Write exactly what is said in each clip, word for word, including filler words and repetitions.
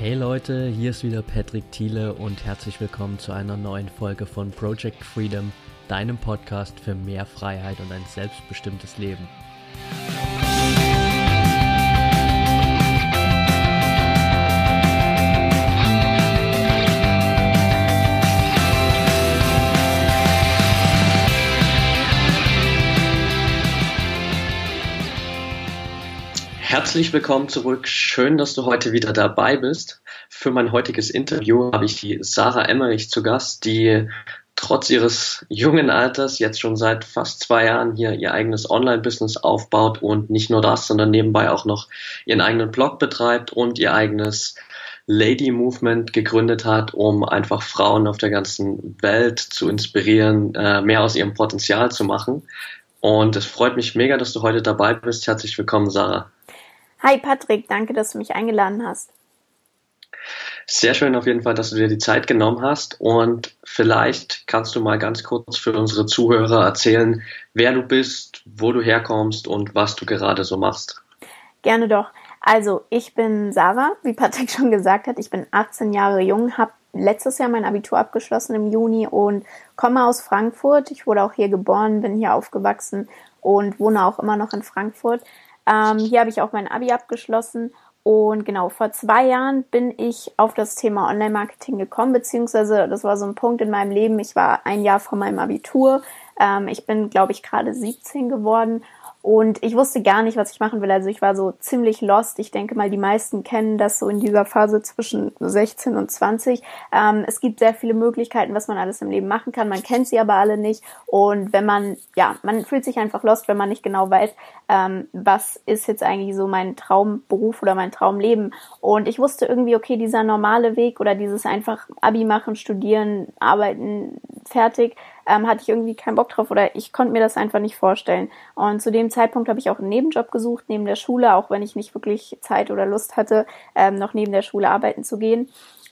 Hey Leute, hier ist wieder Patrick Thiele und herzlich willkommen zu einer neuen Folge von Project Freedom, deinem Podcast für mehr Freiheit und ein selbstbestimmtes Leben. Herzlich willkommen zurück. Schön, dass du heute wieder dabei bist. Für mein heutiges Interview habe ich die Sarah Emmerich zu Gast, die trotz ihres jungen Alters jetzt schon seit fast zwei Jahren hier ihr eigenes Online-Business aufbaut und nicht nur das, sondern nebenbei auch noch ihren eigenen Blog betreibt und ihr eigenes Lady-Movement gegründet hat, um einfach Frauen auf der ganzen Welt zu inspirieren, mehr aus ihrem Potenzial zu machen. Und es freut mich mega, dass du heute dabei bist. Herzlich willkommen, Sarah. Hi Patrick, danke, dass du mich eingeladen hast. Sehr schön auf jeden Fall, dass du dir die Zeit genommen hast, und vielleicht kannst du mal ganz kurz für unsere Zuhörer erzählen, wer du bist, wo du herkommst und was du gerade so machst. Gerne doch. Also ich bin Sarah, wie Patrick schon gesagt hat, ich bin achtzehn Jahre jung, habe letztes Jahr mein Abitur abgeschlossen im Juni und komme aus Frankfurt. Ich wurde auch hier geboren, bin hier aufgewachsen und wohne auch immer noch in Frankfurt. Ähm, hier habe ich auch mein Abi abgeschlossen und genau, vor zwei Jahren bin ich auf das Thema Online-Marketing gekommen, beziehungsweise das war so ein Punkt in meinem Leben, ich war ein Jahr vor meinem Abitur, ähm, ich bin, glaube ich, gerade siebzehn geworden und ich wusste gar nicht, was ich machen will, also ich war so ziemlich lost, ich denke mal, die meisten kennen das so in dieser Phase zwischen sechzehn und zwanzig, ähm, es gibt sehr viele Möglichkeiten, was man alles im Leben machen kann, man kennt sie aber alle nicht und wenn man, ja, man fühlt sich einfach lost, wenn man nicht genau weiß, Ähm, was ist jetzt eigentlich so mein Traumberuf oder mein Traumleben? Und ich wusste irgendwie, okay, dieser normale Weg oder dieses einfach Abi machen, studieren, arbeiten, fertig, ähm, hatte ich irgendwie keinen Bock drauf oder ich konnte mir das einfach nicht vorstellen. Und zu dem Zeitpunkt habe ich auch einen Nebenjob gesucht, neben der Schule, auch wenn ich nicht wirklich Zeit oder Lust hatte, ähm, noch neben der Schule arbeiten zu gehen.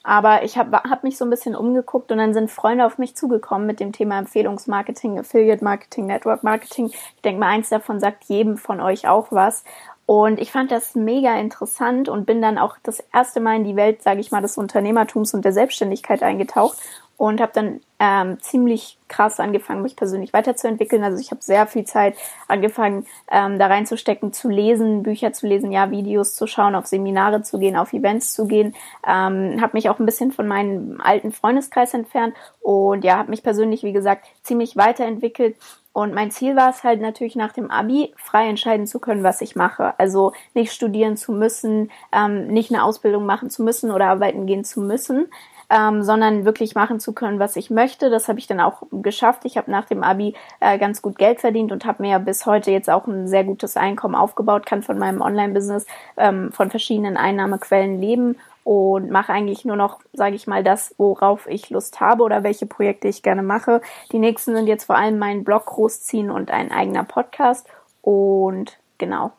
Aber ich habe hab mich so ein bisschen umgeguckt und dann sind Freunde auf mich zugekommen mit dem Thema Empfehlungsmarketing, Affiliate-Marketing, Network-Marketing. Ich denke mal, eins davon sagt jedem von euch auch was. Und ich fand das mega interessant und bin dann auch das erste Mal in die Welt, sage ich mal, des Unternehmertums und der Selbstständigkeit eingetaucht und habe dann ähm, ziemlich krass angefangen, mich persönlich weiterzuentwickeln. Also ich habe sehr viel Zeit angefangen, ähm, da reinzustecken, zu lesen, Bücher zu lesen, ja, Videos zu schauen, auf Seminare zu gehen, auf Events zu gehen. Ähm, habe mich auch ein bisschen von meinem alten Freundeskreis entfernt und ja, habe mich persönlich, wie gesagt, ziemlich weiterentwickelt. Und mein Ziel war es halt natürlich nach dem Abi frei entscheiden zu können, was ich mache. Also nicht studieren zu müssen, ähm, nicht eine Ausbildung machen zu müssen oder arbeiten gehen zu müssen. Ähm, sondern wirklich machen zu können, was ich möchte. Das habe ich dann auch geschafft. Ich habe nach dem Abi äh, ganz gut Geld verdient und habe mir ja bis heute jetzt auch ein sehr gutes Einkommen aufgebaut, kann von meinem Online-Business ähm, von verschiedenen Einnahmequellen leben und mache eigentlich nur noch, sage ich mal, das, worauf ich Lust habe oder welche Projekte ich gerne mache. Die nächsten sind jetzt vor allem meinen Blog großziehen und ein eigener Podcast und genau.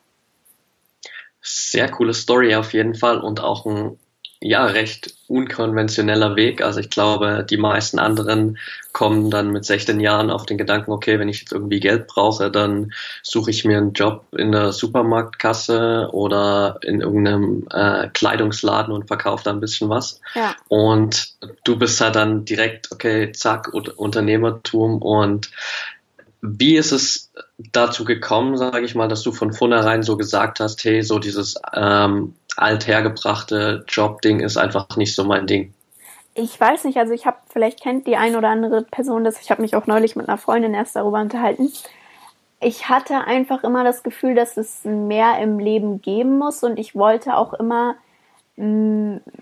Sehr coole Story auf jeden Fall und auch ein ja, recht unkonventioneller Weg. Also ich glaube, die meisten anderen kommen dann mit sechzehn Jahren auf den Gedanken, okay, wenn ich jetzt irgendwie Geld brauche, dann suche ich mir einen Job in der Supermarktkasse oder in irgendeinem äh, Kleidungsladen und verkaufe da ein bisschen was. Ja. Und du bist halt dann direkt, okay, zack, Unternehmertum. Und wie ist es dazu gekommen, sage ich mal, dass du von vornherein so gesagt hast, hey, so dieses ähm, althergebrachte Jobding ist einfach nicht so mein Ding? Ich weiß nicht, also ich habe, vielleicht kennt die ein oder andere Person das, ich habe mich auch neulich mit einer Freundin erst darüber unterhalten. Ich hatte einfach immer das Gefühl, dass es mehr im Leben geben muss und ich wollte auch immer,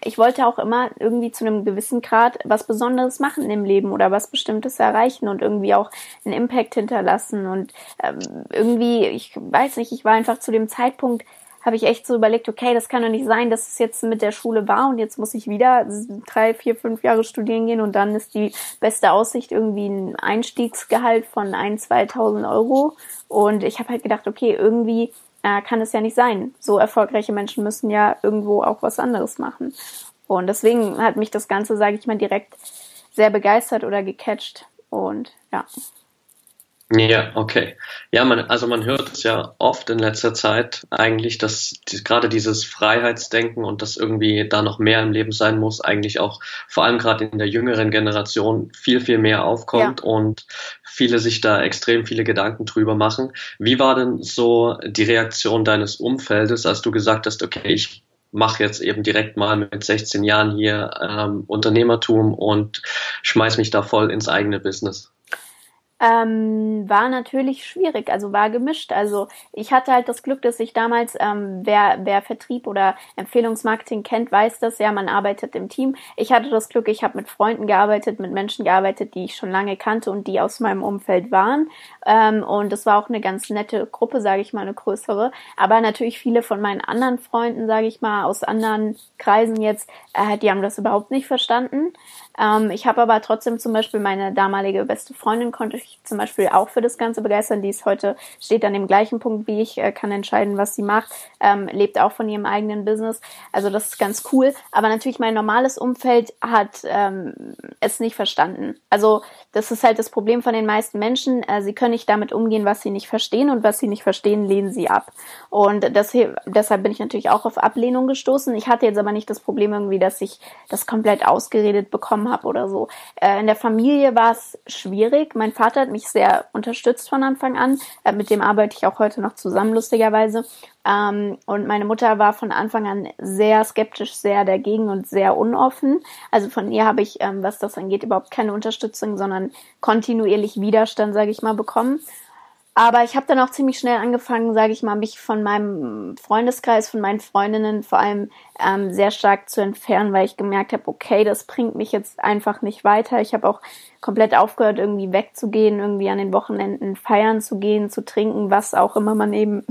ich wollte auch immer irgendwie zu einem gewissen Grad was Besonderes machen im Leben oder was Bestimmtes erreichen und irgendwie auch einen Impact hinterlassen und ähm, irgendwie, ich weiß nicht, ich war einfach zu dem Zeitpunkt, habe ich echt so überlegt, okay, das kann doch nicht sein, dass es jetzt mit der Schule war und jetzt muss ich wieder drei, vier, fünf Jahre studieren gehen und dann ist die beste Aussicht irgendwie ein Einstiegsgehalt von ein- bis zweitausend Euro und ich habe halt gedacht, okay, irgendwie äh, kann es ja nicht sein. So erfolgreiche Menschen müssen ja irgendwo auch was anderes machen und deswegen hat mich das Ganze, sage ich mal, direkt sehr begeistert oder gecatcht und ja. Ja, okay. Ja, man, also man hört es ja oft in letzter Zeit eigentlich, dass die, gerade dieses Freiheitsdenken und dass irgendwie da noch mehr im Leben sein muss, eigentlich auch vor allem gerade in der jüngeren Generation viel, viel mehr aufkommt, ja, und viele sich da extrem viele Gedanken drüber machen. Wie war denn so die Reaktion deines Umfeldes, als du gesagt hast, okay, ich mache jetzt eben direkt mal mit sechzehn Jahren hier ähm, Unternehmertum und schmeiß mich da voll ins eigene Business? Ähm, war natürlich schwierig, also war gemischt. Also ich hatte halt das Glück, dass ich damals, ähm, wer, wer Vertrieb oder Empfehlungsmarketing kennt, weiß das ja, man arbeitet im Team. Ich hatte das Glück, ich habe mit Freunden gearbeitet, mit Menschen gearbeitet, die ich schon lange kannte und die aus meinem Umfeld waren. Ähm, und es war auch eine ganz nette Gruppe, sage ich mal, eine größere. Aber natürlich viele von meinen anderen Freunden, sage ich mal, aus anderen Kreisen jetzt, äh, die haben das überhaupt nicht verstanden. Ähm, ich habe aber trotzdem zum Beispiel meine damalige beste Freundin, konnte ich zum Beispiel auch für das Ganze begeistern. Die ist heute, steht an dem gleichen Punkt wie ich, äh, kann entscheiden, was sie macht, ähm, lebt auch von ihrem eigenen Business. Also das ist ganz cool. Aber natürlich mein normales Umfeld hat ähm, es nicht verstanden. Also das ist halt das Problem von den meisten Menschen. Äh, sie können nicht damit umgehen, was sie nicht verstehen, und was sie nicht verstehen, lehnen sie ab. Und das hier, deshalb bin ich natürlich auch auf Ablehnung gestoßen. Ich hatte jetzt aber nicht das Problem irgendwie, dass ich das komplett ausgeredet bekommen habe oder so. Äh, in der Familie war es schwierig. Mein Vater hat mich sehr unterstützt von Anfang an. Äh, mit dem arbeite ich auch heute noch zusammen, lustigerweise. Ähm, und meine Mutter war von Anfang an sehr skeptisch, sehr dagegen und sehr unoffen. Also von ihr habe ich, ähm, was das angeht, überhaupt keine Unterstützung, sondern kontinuierlich Widerstand, sage ich mal, bekommen. Aber ich habe dann auch ziemlich schnell angefangen, sage ich mal, mich von meinem Freundeskreis, von meinen Freundinnen vor allem ähm, sehr stark zu entfernen, weil ich gemerkt habe, okay, das bringt mich jetzt einfach nicht weiter. Ich habe auch komplett aufgehört, irgendwie wegzugehen, irgendwie an den Wochenenden feiern zu gehen, zu trinken, was auch immer man eben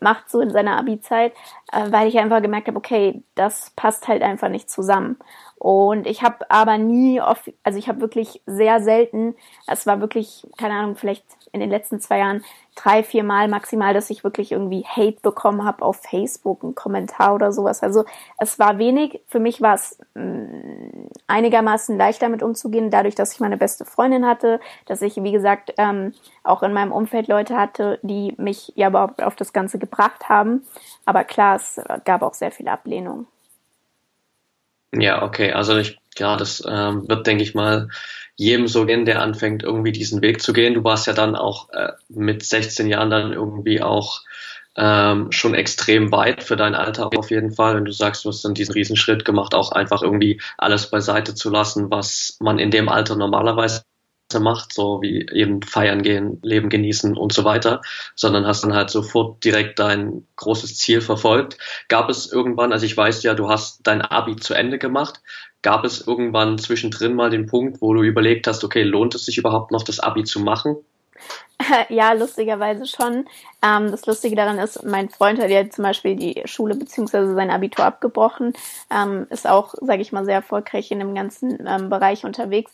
macht so in seiner Abi-Zeit, äh, weil ich einfach gemerkt habe, okay, das passt halt einfach nicht zusammen. Und ich habe aber nie, oft, also ich habe wirklich sehr selten, es war wirklich, keine Ahnung, vielleicht in den letzten zwei Jahren drei, vier Mal maximal, dass ich wirklich irgendwie Hate bekommen habe auf Facebook, einen Kommentar oder sowas. Also es war wenig, für mich war es mh, einigermaßen leicht damit umzugehen, dadurch, dass ich meine beste Freundin hatte, dass ich, wie gesagt, ähm, auch in meinem Umfeld Leute hatte, die mich ja überhaupt auf das Ganze gebracht haben. Aber klar, es gab auch sehr viel Ablehnung. Ja, okay, also ich, ja, das ähm, wird, denke ich mal, jedem so gehen, der anfängt, irgendwie diesen Weg zu gehen. Du warst ja dann auch äh, mit sechzehn Jahren dann irgendwie auch ähm, schon extrem weit für dein Alter auf jeden Fall. Wenn du sagst, du hast dann diesen Riesenschritt gemacht, auch einfach irgendwie alles beiseite zu lassen, was man in dem Alter normalerweise macht, so wie eben feiern gehen, Leben genießen und so weiter, sondern hast dann halt sofort direkt dein großes Ziel verfolgt. Gab es irgendwann, also ich weiß ja, du hast dein Abi zu Ende gemacht, gab es irgendwann zwischendrin mal den Punkt, wo du überlegt hast, okay, lohnt es sich überhaupt noch, das Abi zu machen? Ja, lustigerweise schon. Ähm, das Lustige daran ist, mein Freund hat ja zum Beispiel die Schule bzw. sein Abitur abgebrochen, ähm, ist auch, sage ich mal, sehr erfolgreich in dem ganzen ähm, Bereich unterwegs.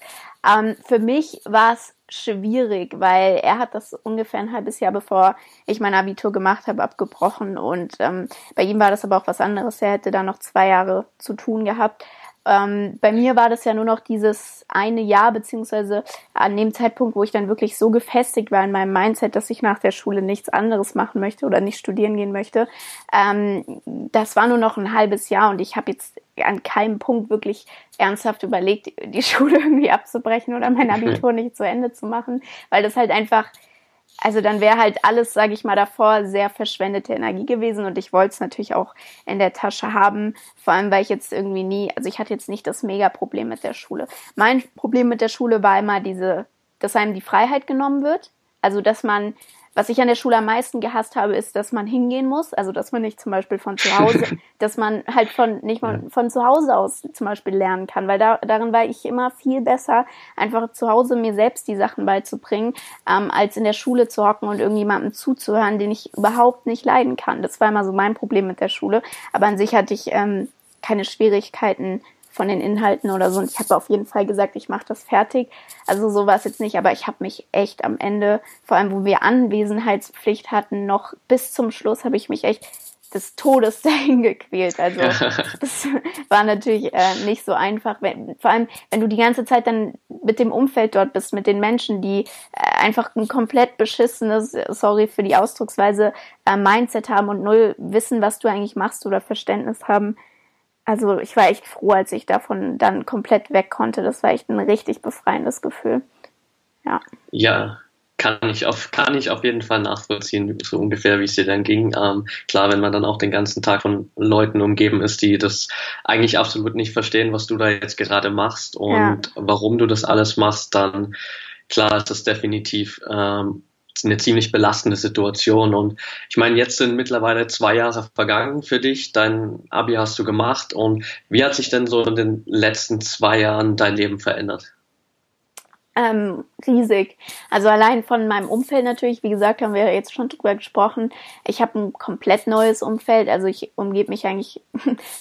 Ähm, für mich war es schwierig, weil er hat das ungefähr ein halbes Jahr, bevor ich mein Abitur gemacht habe, abgebrochen, und ähm, bei ihm war das aber auch was anderes. Er hätte da noch zwei Jahre zu tun gehabt. Ähm, bei mir war das ja nur noch dieses eine Jahr, beziehungsweise an dem Zeitpunkt, wo ich dann wirklich so gefestigt war in meinem Mindset, dass ich nach der Schule nichts anderes machen möchte oder nicht studieren gehen möchte. Ähm, das war nur noch ein halbes Jahr, und ich habe jetzt an keinem Punkt wirklich ernsthaft überlegt, die Schule irgendwie abzubrechen oder mein Abitur nicht zu Ende zu machen, weil das halt einfach, also dann wäre halt alles, sage ich mal, davor sehr verschwendete Energie gewesen, und ich wollte es natürlich auch in der Tasche haben, vor allem, weil ich jetzt irgendwie nie, also ich hatte jetzt nicht das Mega-Problem mit der Schule. Mein Problem mit der Schule war immer diese, dass einem die Freiheit genommen wird, also dass man, was ich an der Schule am meisten gehasst habe, ist, dass man hingehen muss, also dass man nicht zum Beispiel von zu Hause, dass man halt von nicht von, von zu Hause aus zum Beispiel lernen kann, weil da, darin war ich immer viel besser, einfach zu Hause mir selbst die Sachen beizubringen, ähm, als in der Schule zu hocken und irgendjemandem zuzuhören, den ich überhaupt nicht leiden kann. Das war immer so mein Problem mit der Schule, aber an sich hatte ich ähm, keine Schwierigkeiten von den Inhalten oder so, und ich habe auf jeden Fall gesagt, ich mache das fertig, also so war es jetzt nicht, aber ich habe mich echt am Ende, vor allem wo wir Anwesenheitspflicht hatten, noch bis zum Schluss habe ich mich echt des Todes dahin gequält. Also das war natürlich äh, nicht so einfach. Wenn, vor allem, wenn du die ganze Zeit dann mit dem Umfeld dort bist, mit den Menschen, die äh, einfach ein komplett beschissenes, sorry für die Ausdrucksweise, äh, Mindset haben und null wissen, was du eigentlich machst oder Verständnis haben. Also ich war echt froh, als ich davon dann komplett weg konnte. Das war echt ein richtig befreiendes Gefühl. Ja. Ja. Kann ich, auf, kann ich auf jeden Fall nachvollziehen, so ungefähr, wie es dir dann ging. Ähm, klar, wenn man dann auch den ganzen Tag von Leuten umgeben ist, die das eigentlich absolut nicht verstehen, was du da jetzt gerade machst und ja. warum du das alles machst, dann klar ist das definitiv ähm, eine ziemlich belastende Situation. Und ich meine, jetzt sind mittlerweile zwei Jahre vergangen für dich. Dein Abi hast du gemacht. Und wie hat sich denn so in den letzten zwei Jahren dein Leben verändert? Ähm, riesig. Also allein von meinem Umfeld natürlich, wie gesagt, haben wir jetzt schon drüber gesprochen. Ich habe ein komplett neues Umfeld, also ich umgebe mich eigentlich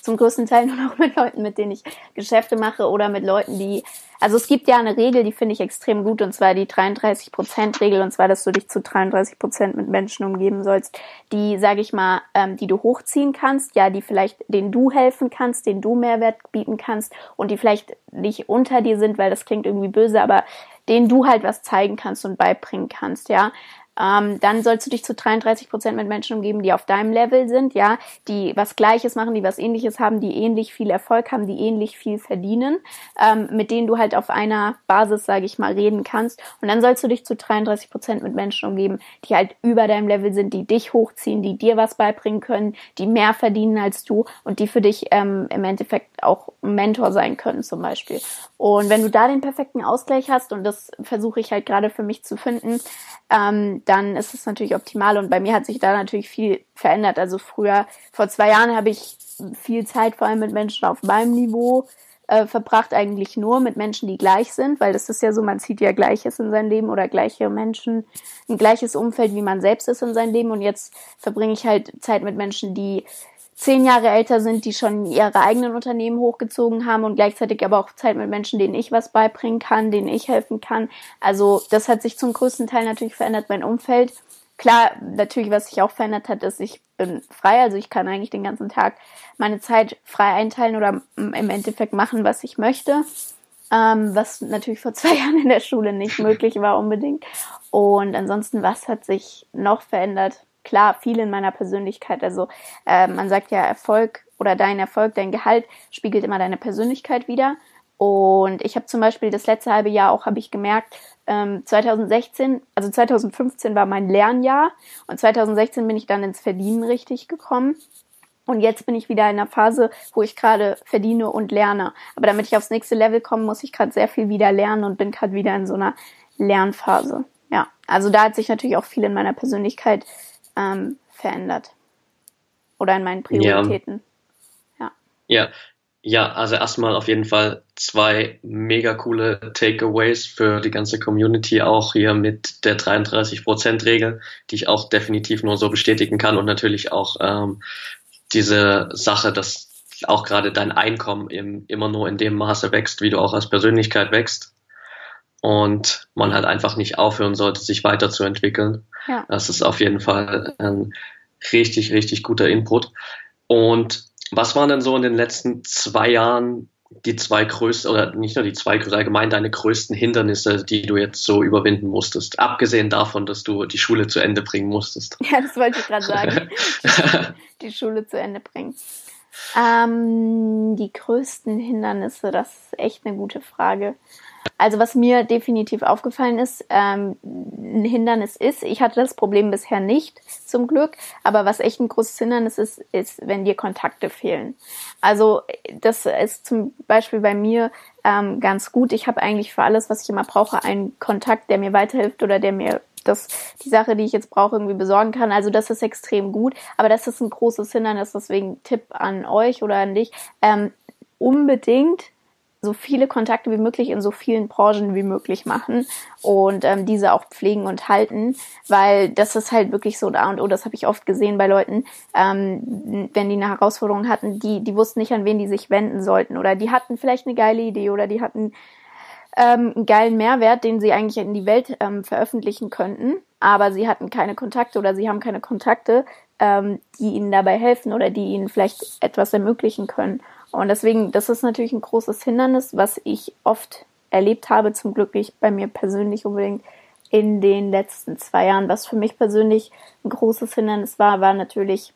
zum größten Teil nur noch mit Leuten, mit denen ich Geschäfte mache oder mit Leuten, die, also es gibt ja eine Regel, die finde ich extrem gut, und zwar die dreiunddreißig Prozent Regel, und zwar, dass du dich zu dreiunddreißig Prozent mit Menschen umgeben sollst, die, sage ich mal, ähm, die du hochziehen kannst, ja, die vielleicht, denen du helfen kannst, denen du Mehrwert bieten kannst und die vielleicht nicht unter dir sind, weil das klingt irgendwie böse, aber denen du halt was zeigen kannst und beibringen kannst, ja. Ähm, dann sollst du dich zu dreiunddreißig Prozent mit Menschen umgeben, die auf deinem Level sind, ja, die was Gleiches machen, die was Ähnliches haben, die ähnlich viel Erfolg haben, die ähnlich viel verdienen, ähm, mit denen du halt auf einer Basis, sage ich mal, reden kannst. Und dann sollst du dich zu dreiunddreißig Prozent mit Menschen umgeben, die halt über deinem Level sind, die dich hochziehen, die dir was beibringen können, die mehr verdienen als du und die für dich ähm, im Endeffekt auch Mentor sein können zum Beispiel. Und wenn du da den perfekten Ausgleich hast, und das versuche ich halt gerade für mich zu finden, ähm, dann ist es natürlich optimal, und bei mir hat sich da natürlich viel verändert. Also früher, vor zwei Jahren, habe ich viel Zeit vor allem mit Menschen auf meinem Niveau äh, verbracht, eigentlich nur mit Menschen, die gleich sind, weil das ist ja so, man zieht ja Gleiches in sein Leben oder gleiche Menschen, ein gleiches Umfeld, wie man selbst ist in sein Leben, und jetzt verbringe ich halt Zeit mit Menschen, die zehn Jahre älter sind, die schon ihre eigenen Unternehmen hochgezogen haben, und gleichzeitig aber auch Zeit mit Menschen, denen ich was beibringen kann, denen ich helfen kann. Also das hat sich zum größten Teil natürlich verändert, mein Umfeld. Klar, natürlich, was sich auch verändert hat, ist, ich bin frei, also ich kann eigentlich den ganzen Tag meine Zeit frei einteilen oder im Endeffekt machen, was ich möchte, ähm, was natürlich vor zwei Jahren in der Schule nicht möglich war unbedingt. Und ansonsten, was hat sich noch verändert? Klar, viel in meiner Persönlichkeit, also äh, man sagt ja, Erfolg oder dein Erfolg, dein Gehalt spiegelt immer deine Persönlichkeit wider, und ich habe zum Beispiel das letzte halbe Jahr auch, habe ich gemerkt, ähm, zweitausendsechzehn, also zweitausendfünfzehn war mein Lernjahr, und zweitausendsechzehn bin ich dann ins Verdienen richtig gekommen. Und jetzt bin ich wieder in einer Phase, wo ich gerade verdiene und lerne. Aber damit ich aufs nächste Level komme, muss ich gerade sehr viel wieder lernen und bin gerade wieder in so einer Lernphase. Ja, also da hat sich natürlich auch viel in meiner Persönlichkeit Ähm, verändert. Oder in meinen Prioritäten. Ja. Ja. Ja, also erstmal auf jeden Fall zwei mega coole Takeaways für die ganze Community, auch hier mit der dreiunddreißig Prozent Regel, die ich auch definitiv nur so bestätigen kann, und natürlich auch ähm, diese Sache, dass auch gerade dein Einkommen im, immer nur in dem Maße wächst, wie du auch als Persönlichkeit wächst. Und man halt einfach nicht aufhören sollte, sich weiterzuentwickeln. Ja. Das ist auf jeden Fall ein richtig, richtig guter Input. Und was waren denn so in den letzten zwei Jahren die zwei größten, oder nicht nur die zwei, allgemein deine größten Hindernisse, die du jetzt so überwinden musstest? Abgesehen davon, dass du die Schule zu Ende bringen musstest. Ja, das wollte ich gerade sagen. Die Schule zu Ende bringen. Ähm, die größten Hindernisse, das ist echt eine gute Frage. Also was mir definitiv aufgefallen ist, ähm, ein Hindernis ist, ich hatte das Problem bisher nicht, zum Glück, aber was echt ein großes Hindernis ist, ist, wenn dir Kontakte fehlen. Also das ist zum Beispiel bei mir ähm, ganz gut. Ich habe eigentlich für alles, was ich immer brauche, einen Kontakt, der mir weiterhilft oder der mir das, die Sache, die ich jetzt brauche, irgendwie besorgen kann. Also das ist extrem gut, aber das ist ein großes Hindernis. Deswegen Tipp an euch oder an dich, ähm, unbedingt so viele Kontakte wie möglich in so vielen Branchen wie möglich machen und ähm, diese auch pflegen und halten, weil das ist halt wirklich so ein A und O. Das habe ich oft gesehen bei Leuten, ähm, wenn die eine Herausforderung hatten, die die wussten nicht, an wen die sich wenden sollten, oder die hatten vielleicht eine geile Idee oder die hatten ähm, einen geilen Mehrwert, den sie eigentlich in die Welt ähm, veröffentlichen könnten, aber sie hatten keine Kontakte oder sie haben keine Kontakte, ähm, die ihnen dabei helfen oder die ihnen vielleicht etwas ermöglichen können. Und deswegen, das ist natürlich ein großes Hindernis, was ich oft erlebt habe, zum Glück nicht bei mir persönlich unbedingt in den letzten zwei Jahren. Was für mich persönlich ein großes Hindernis war, war natürlich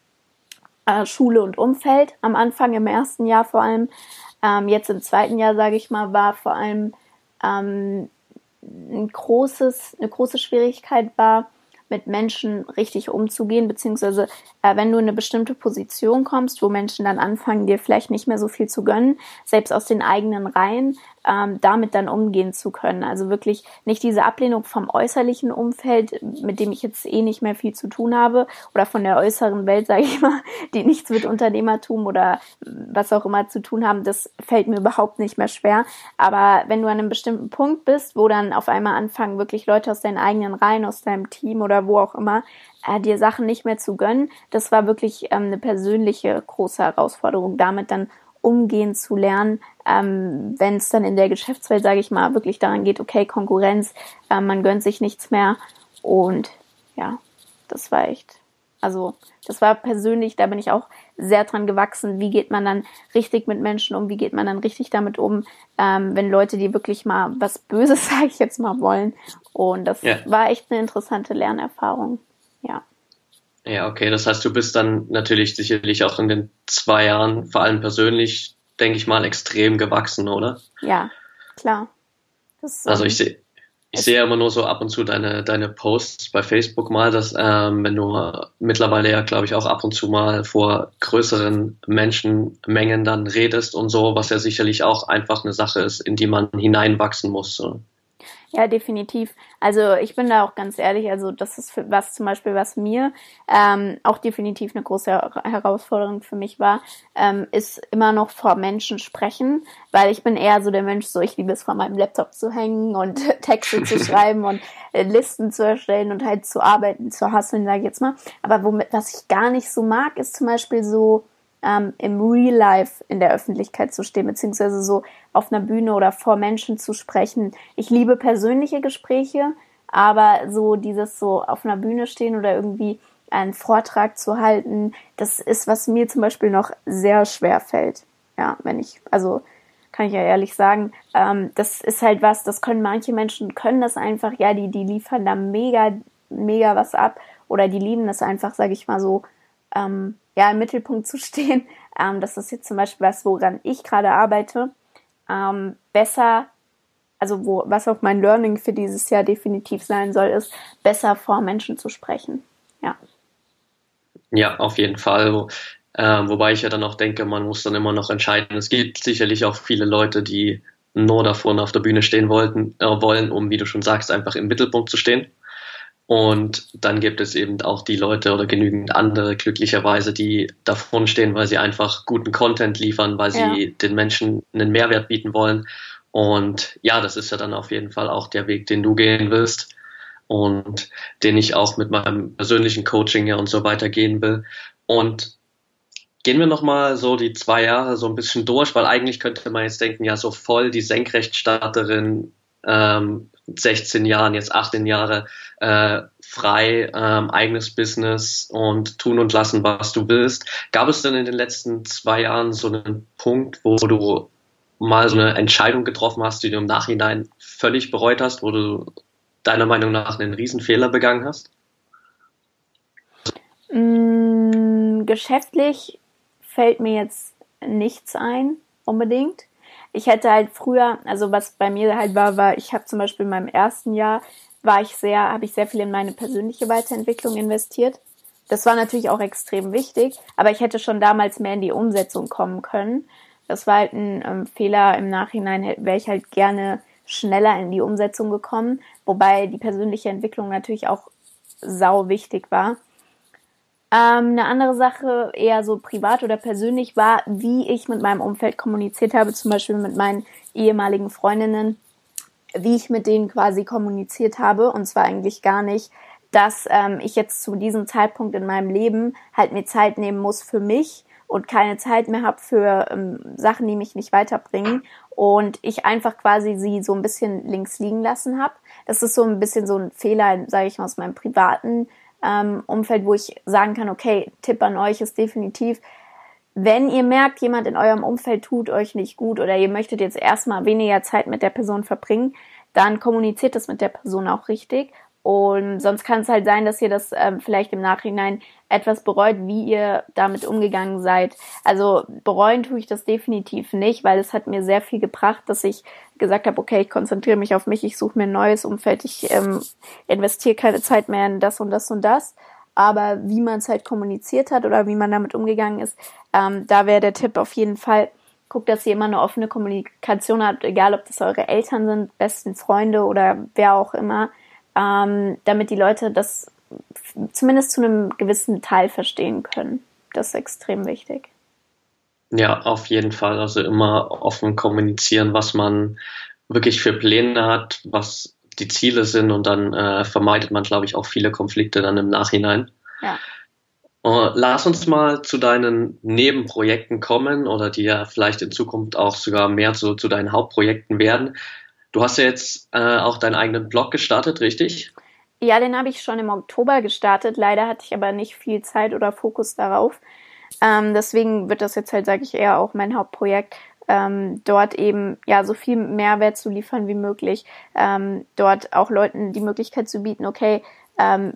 äh, Schule und Umfeld am Anfang, im ersten Jahr vor allem. Ähm, jetzt im zweiten Jahr, sage ich mal, war vor allem ähm, ein großes, eine große Schwierigkeit war, mit Menschen richtig umzugehen, beziehungsweise äh, wenn du in eine bestimmte Position kommst, wo Menschen dann anfangen, dir vielleicht nicht mehr so viel zu gönnen, selbst aus den eigenen Reihen, ähm, damit dann umgehen zu können. Also wirklich nicht diese Ablehnung vom äußerlichen Umfeld, mit dem ich jetzt eh nicht mehr viel zu tun habe, oder von der äußeren Welt, sage ich mal, die nichts mit Unternehmertum oder was auch immer zu tun haben, das fällt mir überhaupt nicht mehr schwer. Aber wenn du an einem bestimmten Punkt bist, wo dann auf einmal anfangen, wirklich Leute aus deinen eigenen Reihen, aus deinem Team oder wo auch immer, äh, dir Sachen nicht mehr zu gönnen. Das war wirklich ähm, eine persönliche große Herausforderung, damit dann umgehen zu lernen, ähm, wenn es dann in der Geschäftswelt, sage ich mal, wirklich daran geht, okay, Konkurrenz, äh, man gönnt sich nichts mehr. Und ja, das war echt, also das war persönlich, da bin ich auch sehr dran gewachsen, wie geht man dann richtig mit Menschen um, wie geht man dann richtig damit um, ähm, wenn Leute dir wirklich mal was Böses, sage ich jetzt mal, wollen. Und das ja. war echt eine interessante Lernerfahrung, ja. Ja, okay, das heißt, du bist dann natürlich sicherlich auch in den zwei Jahren, vor allem persönlich, denke ich mal, extrem gewachsen, oder? Ja, klar. Das also ich sehe ich sehe immer nur so ab und zu deine deine Posts bei Facebook mal, dass ähm, wenn du mittlerweile ja, glaube ich, auch ab und zu mal vor größeren Menschenmengen dann redest und so, was ja sicherlich auch einfach eine Sache ist, in die man hineinwachsen muss, so. Ja, definitiv. Also ich bin da auch ganz ehrlich, also das ist für was zum Beispiel, was mir ähm, auch definitiv eine große Her- Herausforderung für mich war, ähm, ist immer noch vor Menschen sprechen, weil ich bin eher so der Mensch, so ich liebe es, vor meinem Laptop zu hängen und Texte zu schreiben und äh, Listen zu erstellen und halt zu arbeiten, zu hustlen, sage ich jetzt mal. Aber womit, was ich gar nicht so mag, ist zum Beispiel so Ähm, im Real Life in der Öffentlichkeit zu stehen, beziehungsweise so auf einer Bühne oder vor Menschen zu sprechen. Ich liebe persönliche Gespräche, aber so dieses so auf einer Bühne stehen oder irgendwie einen Vortrag zu halten, das ist, was mir zum Beispiel noch sehr schwer fällt. Ja, wenn ich, also kann ich ja ehrlich sagen, ähm, das ist halt was, das können manche Menschen, können das einfach, ja, die, die liefern da mega, mega was ab oder die lieben das einfach, sage ich mal so, ähm, ja, im Mittelpunkt zu stehen. Ähm, das ist jetzt zum Beispiel was, woran ich gerade arbeite. Ähm, besser, also wo, was auch mein Learning für dieses Jahr definitiv sein soll, ist, besser vor Menschen zu sprechen. Ja, ja, auf jeden Fall. Wo, äh, wobei ich ja dann auch denke, man muss dann immer noch entscheiden. Es gibt sicherlich auch viele Leute, die nur da vorne auf der Bühne stehen wollten, äh, wollen, um, wie du schon sagst, einfach im Mittelpunkt zu stehen. Und dann gibt es eben auch die Leute oder genügend andere, glücklicherweise, die davon stehen, weil sie einfach guten Content liefern, weil ja. sie den Menschen einen Mehrwert bieten wollen. Und ja, das ist ja dann auf jeden Fall auch der Weg, den du gehen willst und den ich auch mit meinem persönlichen Coaching ja und so weiter gehen will. Und gehen wir nochmal so die zwei Jahre so ein bisschen durch, weil eigentlich könnte man jetzt denken, ja, so voll die Senkrechtstarterin, ähm, sechzehn Jahren, jetzt achtzehn Jahre äh, frei, ähm, eigenes Business und tun und lassen, was du willst. Gab es denn in den letzten zwei Jahren so einen Punkt, wo du mal so eine Entscheidung getroffen hast, die du im Nachhinein völlig bereut hast, wo du deiner Meinung nach einen Riesenfehler begangen hast? Mm, geschäftlich fällt mir jetzt nichts ein, unbedingt. Ich hätte halt früher, also was bei mir halt war, war, ich habe zum Beispiel in meinem ersten Jahr, war ich sehr, habe ich sehr viel in meine persönliche Weiterentwicklung investiert. Das war natürlich auch extrem wichtig, aber ich hätte schon damals mehr in die Umsetzung kommen können. Das war halt ein ähm, Fehler. Im Nachhinein wäre ich halt gerne schneller in die Umsetzung gekommen, wobei die persönliche Entwicklung natürlich auch sau wichtig war. Ähm, eine andere Sache, eher so privat oder persönlich, war, wie ich mit meinem Umfeld kommuniziert habe, zum Beispiel mit meinen ehemaligen Freundinnen, wie ich mit denen quasi kommuniziert habe, und zwar eigentlich gar nicht, dass ähm, ich jetzt zu diesem Zeitpunkt in meinem Leben halt mir Zeit nehmen muss für mich und keine Zeit mehr habe für ähm, Sachen, die mich nicht weiterbringen und ich einfach quasi sie so ein bisschen links liegen lassen habe. Das ist so ein bisschen so ein Fehler, sage ich mal, aus meinem privaten ähm, Umfeld, wo ich sagen kann, okay, Tipp an euch ist definitiv, wenn ihr merkt, jemand in eurem Umfeld tut euch nicht gut oder ihr möchtet jetzt erstmal weniger Zeit mit der Person verbringen, dann kommuniziert das mit der Person auch richtig. Und sonst kann es halt sein, dass ihr das ähm, vielleicht im Nachhinein etwas bereut, wie ihr damit umgegangen seid. Also bereuen tue ich das definitiv nicht, weil es hat mir sehr viel gebracht, dass ich gesagt habe, okay, ich konzentriere mich auf mich, ich suche mir ein neues Umfeld, ich ähm, investiere keine Zeit mehr in das und das und das. Aber wie man es halt kommuniziert hat oder wie man damit umgegangen ist, ähm, da wäre der Tipp auf jeden Fall, guckt, dass ihr immer eine offene Kommunikation habt, egal ob das eure Eltern sind, besten Freunde oder wer auch immer, ähm, damit die Leute das f- zumindest zu einem gewissen Teil verstehen können. Das ist extrem wichtig. Ja, auf jeden Fall. Also immer offen kommunizieren, was man wirklich für Pläne hat, was die Ziele sind und dann äh, vermeidet man, glaube ich, auch viele Konflikte dann im Nachhinein. Ja. Uh, lass uns mal zu deinen Nebenprojekten kommen oder die ja vielleicht in Zukunft auch sogar mehr zu, zu deinen Hauptprojekten werden. Du hast ja jetzt äh, auch deinen eigenen Blog gestartet, richtig? Ja, den habe ich schon im Oktober gestartet. Leider hatte ich aber nicht viel Zeit oder Fokus darauf. Ähm, deswegen wird das jetzt halt, sage ich, eher auch mein Hauptprojekt, ähm, dort eben ja so viel Mehrwert zu liefern wie möglich. Ähm, dort auch Leuten die Möglichkeit zu bieten, okay, ähm,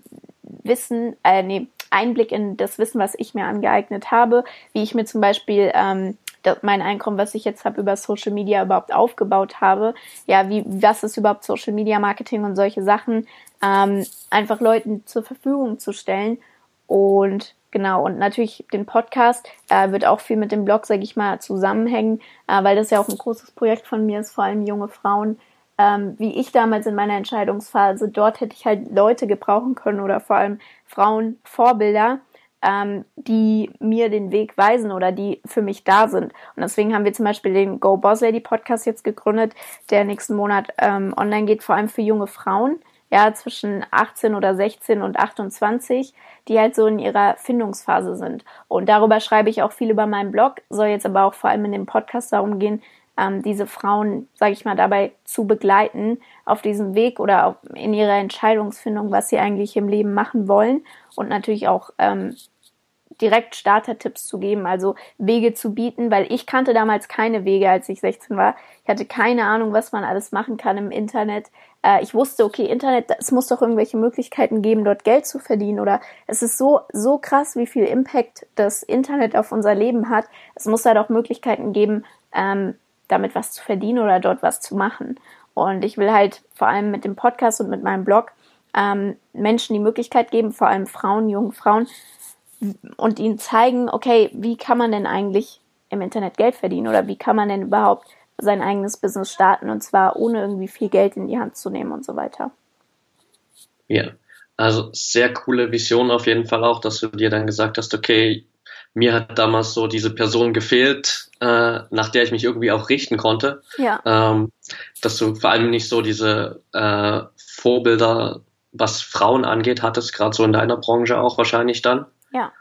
Wissen, äh, nee, Einblick in das Wissen, was ich mir angeeignet habe, wie ich mir zum Beispiel ähm, das, mein Einkommen, was ich jetzt habe, über Social Media überhaupt aufgebaut habe, ja, wie was ist überhaupt Social Media Marketing und solche Sachen, ähm, einfach Leuten zur Verfügung zu stellen und genau, und natürlich den Podcast äh, wird auch viel mit dem Blog, sage ich mal, zusammenhängen, äh, weil das ja auch ein großes Projekt von mir ist, vor allem junge Frauen, Ähm, wie ich damals in meiner Entscheidungsphase, dort hätte ich halt Leute gebrauchen können oder vor allem Frauen, Vorbilder, ähm, die mir den Weg weisen oder die für mich da sind. Und deswegen haben wir zum Beispiel den Go Boss Lady Podcast jetzt gegründet, der nächsten Monat ähm, online geht, vor allem für junge Frauen, ja, zwischen achtzehn oder sechzehn und achtundzwanzig, die halt so in ihrer Findungsphase sind. Und darüber schreibe ich auch viel über meinen Blog, soll jetzt aber auch vor allem in dem Podcast darum gehen, Ähm, diese Frauen, sage ich mal, dabei zu begleiten auf diesem Weg oder auf, in ihrer Entscheidungsfindung, was sie eigentlich im Leben machen wollen und natürlich auch ähm, direkt Starter-Tipps zu geben, also Wege zu bieten, weil ich kannte damals keine Wege, als ich sechzehn war. Ich hatte keine Ahnung, was man alles machen kann im Internet. Äh, ich wusste, okay, Internet, es muss doch irgendwelche Möglichkeiten geben, dort Geld zu verdienen oder es ist so so krass, wie viel Impact das Internet auf unser Leben hat. Es muss da doch Möglichkeiten geben, ähm, damit was zu verdienen oder dort was zu machen. Und ich will halt vor allem mit dem Podcast und mit meinem Blog ähm, Menschen die Möglichkeit geben, vor allem Frauen, jungen Frauen, und ihnen zeigen, okay, wie kann man denn eigentlich im Internet Geld verdienen oder wie kann man denn überhaupt sein eigenes Business starten und zwar ohne irgendwie viel Geld in die Hand zu nehmen und so weiter. Ja, also sehr coole Vision auf jeden Fall auch, dass du dir dann gesagt hast, okay, mir hat damals so diese Person gefehlt, äh, nach der ich mich irgendwie auch richten konnte. Ja. Ähm, dass du vor allem nicht so diese äh, Vorbilder, was Frauen angeht, hattest, gerade so in deiner Branche auch wahrscheinlich dann. Ja.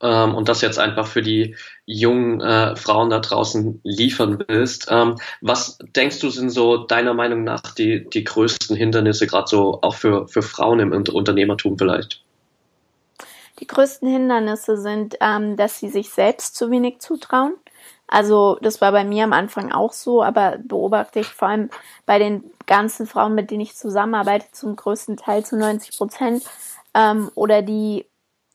Ähm, und das jetzt einfach für die jungen äh, Frauen da draußen liefern willst. Ähm, was denkst du, sind so deiner Meinung nach die, die größten Hindernisse, gerade so auch für, für Frauen im Unternehmertum vielleicht? Die größten Hindernisse sind, ähm, dass sie sich selbst zu wenig zutrauen. Also das war bei mir am Anfang auch so, aber beobachte ich vor allem bei den ganzen Frauen, mit denen ich zusammenarbeite, zum größten Teil zu neunzig Prozent ähm, oder die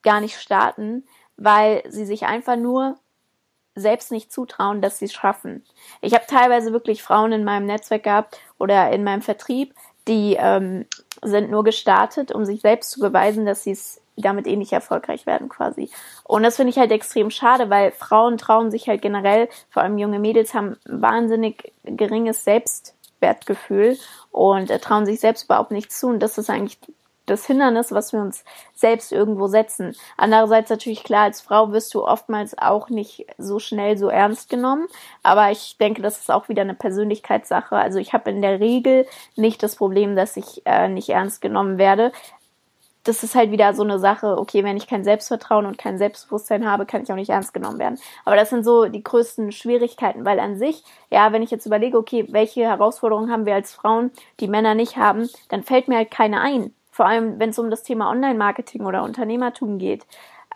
gar nicht starten, weil sie sich einfach nur selbst nicht zutrauen, dass sie es schaffen. Ich habe teilweise wirklich Frauen in meinem Netzwerk gehabt oder in meinem Vertrieb, die ähm, sind nur gestartet, um sich selbst zu beweisen, dass sie es damit eh nicht erfolgreich werden quasi. Und das finde ich halt extrem schade, weil Frauen trauen sich halt generell, vor allem junge Mädels haben ein wahnsinnig geringes Selbstwertgefühl und äh, trauen sich selbst überhaupt nichts zu. Und das ist eigentlich das Hindernis, was wir uns selbst irgendwo setzen. Andererseits natürlich klar, als Frau wirst du oftmals auch nicht so schnell so ernst genommen. Aber ich denke, das ist auch wieder eine Persönlichkeitssache. Also ich habe in der Regel nicht das Problem, dass ich äh, nicht ernst genommen werde. das ist halt wieder so eine Sache, okay, wenn ich kein Selbstvertrauen und kein Selbstbewusstsein habe, kann ich auch nicht ernst genommen werden. Aber das sind so die größten Schwierigkeiten, weil an sich, ja, wenn ich jetzt überlege, okay, welche Herausforderungen haben wir als Frauen, die Männer nicht haben, dann fällt mir halt keine ein. Vor allem, wenn es um das Thema Online-Marketing oder Unternehmertum geht.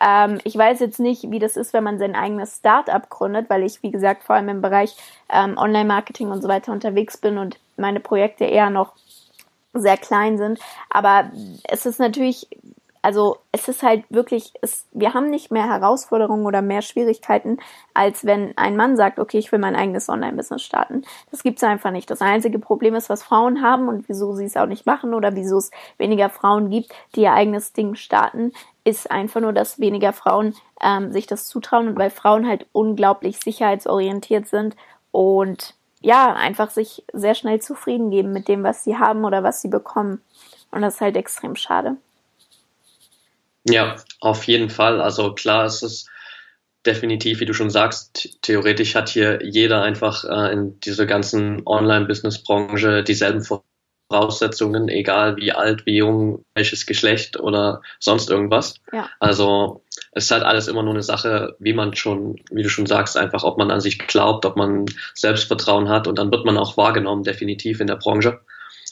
Ähm, ich weiß jetzt nicht, wie das ist, wenn man sein eigenes Start-up gründet, weil ich, wie gesagt, vor allem im Bereich ähm, Online-Marketing und so weiter unterwegs bin und meine Projekte eher noch sehr klein sind. Aber es ist natürlich, also es ist halt wirklich, es, wir haben nicht mehr Herausforderungen oder mehr Schwierigkeiten, als wenn ein Mann sagt, okay, ich will mein eigenes Online-Business starten. Das gibt's einfach nicht. Das einzige Problem ist, was Frauen haben und wieso sie es auch nicht machen oder wieso es weniger Frauen gibt, die ihr eigenes Ding starten, ist einfach nur, dass weniger Frauen ähm, sich das zutrauen und weil Frauen halt unglaublich sicherheitsorientiert sind und ja, einfach sich sehr schnell zufrieden geben mit dem, was sie haben oder was sie bekommen. Und das ist halt extrem schade. Ja, auf jeden Fall. Also klar, es ist definitiv, wie du schon sagst, theoretisch hat hier jeder einfach äh, in dieser ganzen Online-Business-Branche dieselben Voraussetzungen, egal wie alt, wie jung, welches Geschlecht oder sonst irgendwas. Ja. Also es ist halt alles immer nur eine Sache, wie man schon, wie du schon sagst, einfach, ob man an sich glaubt, ob man Selbstvertrauen hat und dann wird man auch wahrgenommen, definitiv in der Branche,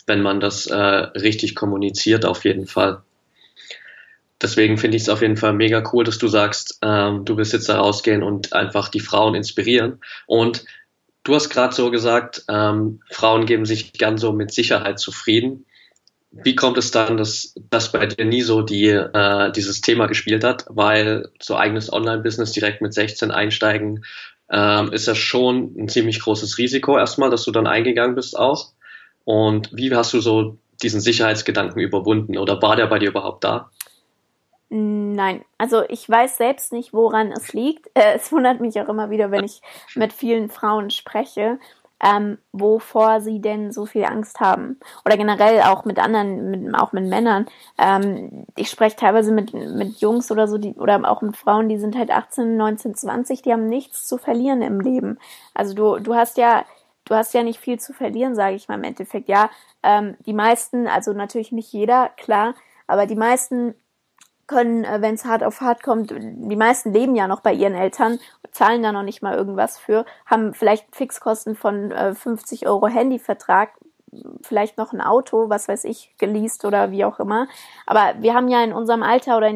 wenn man das äh, richtig kommuniziert, auf jeden Fall. Deswegen finde ich es auf jeden Fall mega cool, dass du sagst, ähm, du willst jetzt da rausgehen und einfach die Frauen inspirieren. Und du hast gerade so gesagt, ähm, Frauen geben sich gern so mit Sicherheit zufrieden. Wie kommt es dann, dass das bei dir nie so die, äh, dieses Thema gespielt hat? Weil so eigenes Online-Business direkt mit sechzehn einsteigen, ähm, ist ja schon ein ziemlich großes Risiko erstmal, dass du dann eingegangen bist auch. Und wie hast du so diesen Sicherheitsgedanken überwunden oder war der bei dir überhaupt da? Nein, also ich weiß selbst nicht, woran es liegt. Äh, es wundert mich auch immer wieder, wenn ich mit vielen Frauen spreche, ähm, wovor sie denn so viel Angst haben. Oder generell auch mit anderen, mit, auch mit Männern. Ähm, ich spreche teilweise mit, mit Jungs oder so, die, oder auch mit Frauen, die sind halt achtzehn, neunzehn, zwanzig, die haben nichts zu verlieren im Leben. Also du, du hast ja... Du hast ja nicht viel zu verlieren, sage ich mal im Endeffekt. Ja, ähm, die meisten, also natürlich nicht jeder, klar, aber die meisten können, wenn es hart auf hart kommt, die meisten leben ja noch bei ihren Eltern, zahlen da noch nicht mal irgendwas für, haben vielleicht Fixkosten von äh, fünfzig Euro Handyvertrag, vielleicht noch ein Auto, was weiß ich, geleast oder wie auch immer. Aber wir haben ja in unserem Alter oder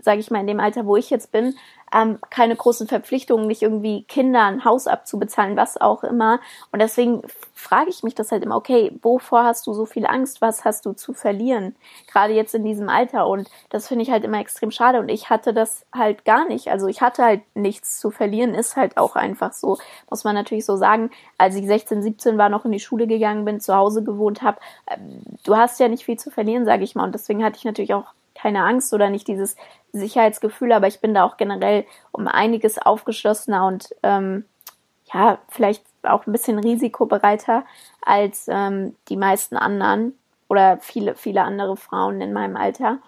sage ich mal in dem Alter, wo ich jetzt bin, ähm, keine großen Verpflichtungen, nicht irgendwie Kinder, ein Haus abzubezahlen, was auch immer. Und deswegen frage ich mich das halt immer, okay, wovor hast du so viel Angst? Was hast du zu verlieren? Gerade jetzt in diesem Alter. Und das finde ich halt immer extrem schade. Und ich hatte das halt gar nicht. Also ich hatte halt nichts zu verlieren. Ist halt auch einfach so. Muss man natürlich so sagen. Als ich sechzehn, siebzehn war, noch in die Schule gegangen bin, zu Hause gewohnt habe. Du hast ja nicht viel zu verlieren, sage ich mal. Und deswegen hatte ich natürlich auch keine Angst oder nicht dieses Sicherheitsgefühl, aber ich bin da auch generell um einiges aufgeschlossener und ähm, ja, vielleicht auch ein bisschen risikobereiter als ähm, die meisten anderen oder viele, viele andere Frauen in meinem Alter,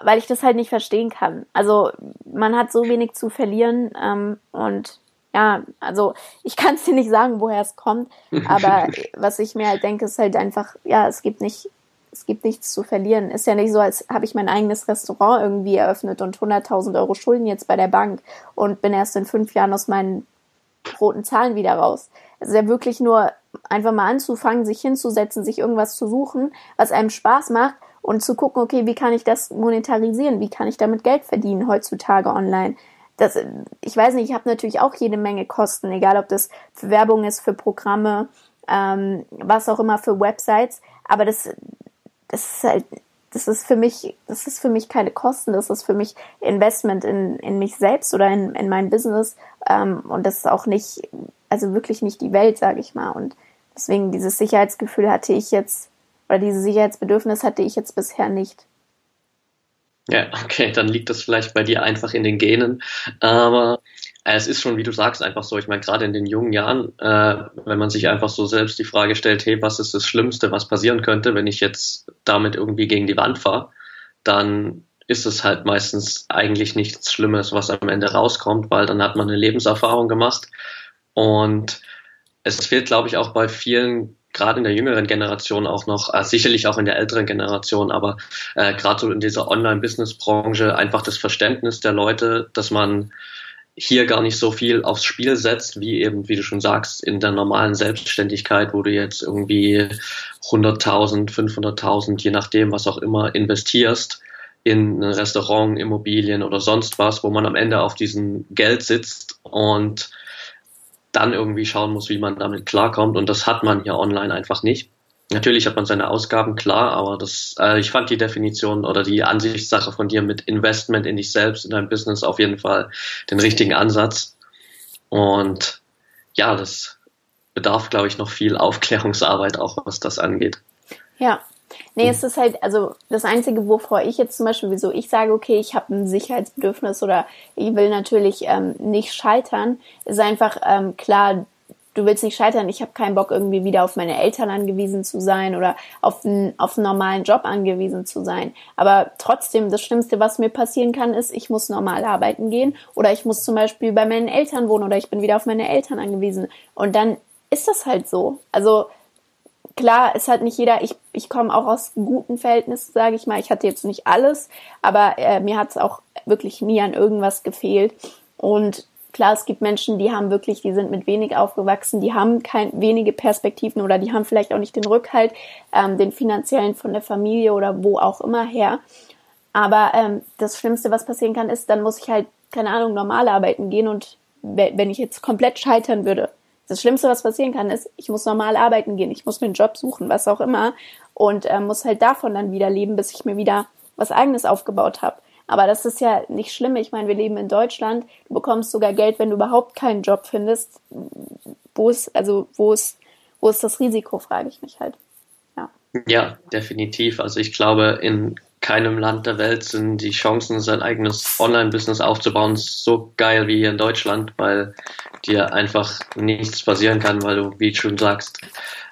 weil ich das halt nicht verstehen kann. Also man hat so wenig zu verlieren ähm, und ja, also ich kann es dir nicht sagen, woher es kommt, aber was ich mir halt denke, ist halt einfach, ja, es gibt nicht Es gibt nichts zu verlieren. Ist ja nicht so, als habe ich mein eigenes Restaurant irgendwie eröffnet und hunderttausend Euro Schulden jetzt bei der Bank und bin erst in fünf Jahren aus meinen roten Zahlen wieder raus. Es ist ja wirklich nur einfach mal anzufangen, sich hinzusetzen, sich irgendwas zu suchen, was einem Spaß macht und zu gucken, okay, wie kann ich das monetarisieren? Wie kann ich damit Geld verdienen heutzutage online? Das, ich weiß nicht, ich habe natürlich auch jede Menge Kosten, egal ob das für Werbung ist, für Programme, ähm, was auch immer, für Websites. Aber das... Das ist halt, das ist für mich, das ist für mich keine Kosten, das ist für mich Investment in, in mich selbst oder in, in mein Business. Ähm, und das ist auch nicht, also wirklich nicht die Welt, sage ich mal. Und deswegen dieses Sicherheitsgefühl hatte ich jetzt, oder dieses Sicherheitsbedürfnis hatte ich jetzt bisher nicht. Ja, okay, dann liegt das vielleicht bei dir einfach in den Genen. Aber es ist schon, wie du sagst, einfach so. Ich meine, gerade in den jungen Jahren, äh, wenn man sich einfach so selbst die Frage stellt, hey, was ist das Schlimmste, was passieren könnte, wenn ich jetzt damit irgendwie gegen die Wand fahre, dann ist es halt meistens eigentlich nichts Schlimmes, was am Ende rauskommt, weil dann hat man eine Lebenserfahrung gemacht. Und es fehlt, glaube ich, auch bei vielen gerade in der jüngeren Generation auch noch, äh, sicherlich auch in der älteren Generation, aber äh, gerade so in dieser Online-Business-Branche einfach das Verständnis der Leute, dass man hier gar nicht so viel aufs Spiel setzt, wie eben, wie du schon sagst, in der normalen Selbstständigkeit, wo du jetzt irgendwie hunderttausend, fünfhunderttausend, je nachdem, was auch immer, investierst in ein Restaurant, Immobilien oder sonst was, wo man am Ende auf diesem Geld sitzt und dann irgendwie schauen muss, wie man damit klarkommt. Und das hat man hier online einfach nicht. Natürlich hat man seine Ausgaben, klar, aber das, äh, ich fand die Definition oder die Ansichtssache von dir mit Investment in dich selbst, in dein Business auf jeden Fall den richtigen Ansatz. Und ja, das bedarf, glaube ich, noch viel Aufklärungsarbeit, auch was das angeht. Ja, nee, es ist halt, also das Einzige, wovor ich jetzt zum Beispiel, wieso ich sage, okay, ich habe ein Sicherheitsbedürfnis oder ich will natürlich ähm, nicht scheitern, ist einfach ähm, klar, du willst nicht scheitern, ich habe keinen Bock, irgendwie wieder auf meine Eltern angewiesen zu sein oder auf einen, auf einen normalen Job angewiesen zu sein. Aber trotzdem, das Schlimmste, was mir passieren kann, ist, ich muss normal arbeiten gehen oder ich muss zum Beispiel bei meinen Eltern wohnen oder ich bin wieder auf meine Eltern angewiesen. Und dann ist das halt so. Also klar, es hat nicht jeder, ich ich komme auch aus guten Verhältnissen, sage ich mal. Ich hatte jetzt nicht alles, aber äh, mir hat es auch wirklich nie an irgendwas gefehlt. Und klar, es gibt Menschen, die haben wirklich, die sind mit wenig aufgewachsen, die haben kein, wenige Perspektiven oder die haben vielleicht auch nicht den Rückhalt, ähm, den finanziellen von der Familie oder wo auch immer her. Aber ähm, das Schlimmste, was passieren kann, ist, dann muss ich halt, keine Ahnung, normal arbeiten gehen und wenn ich jetzt komplett scheitern würde, das Schlimmste, was passieren kann, ist, ich muss normal arbeiten gehen, ich muss mir einen Job suchen, was auch immer und äh, muss halt davon dann wieder leben, bis ich mir wieder was Eigenes aufgebaut habe. Aber das ist ja nicht schlimm. Ich meine, wir leben in Deutschland. Du bekommst sogar Geld, wenn du überhaupt keinen Job findest. Wo ist, also wo ist, wo ist das Risiko, frage ich mich halt. Ja. Ja, definitiv. Also ich glaube, in keinem Land der Welt sind die Chancen, sein eigenes Online-Business aufzubauen, so geil wie hier in Deutschland, weil dir einfach nichts passieren kann, weil du, wie du schon sagst,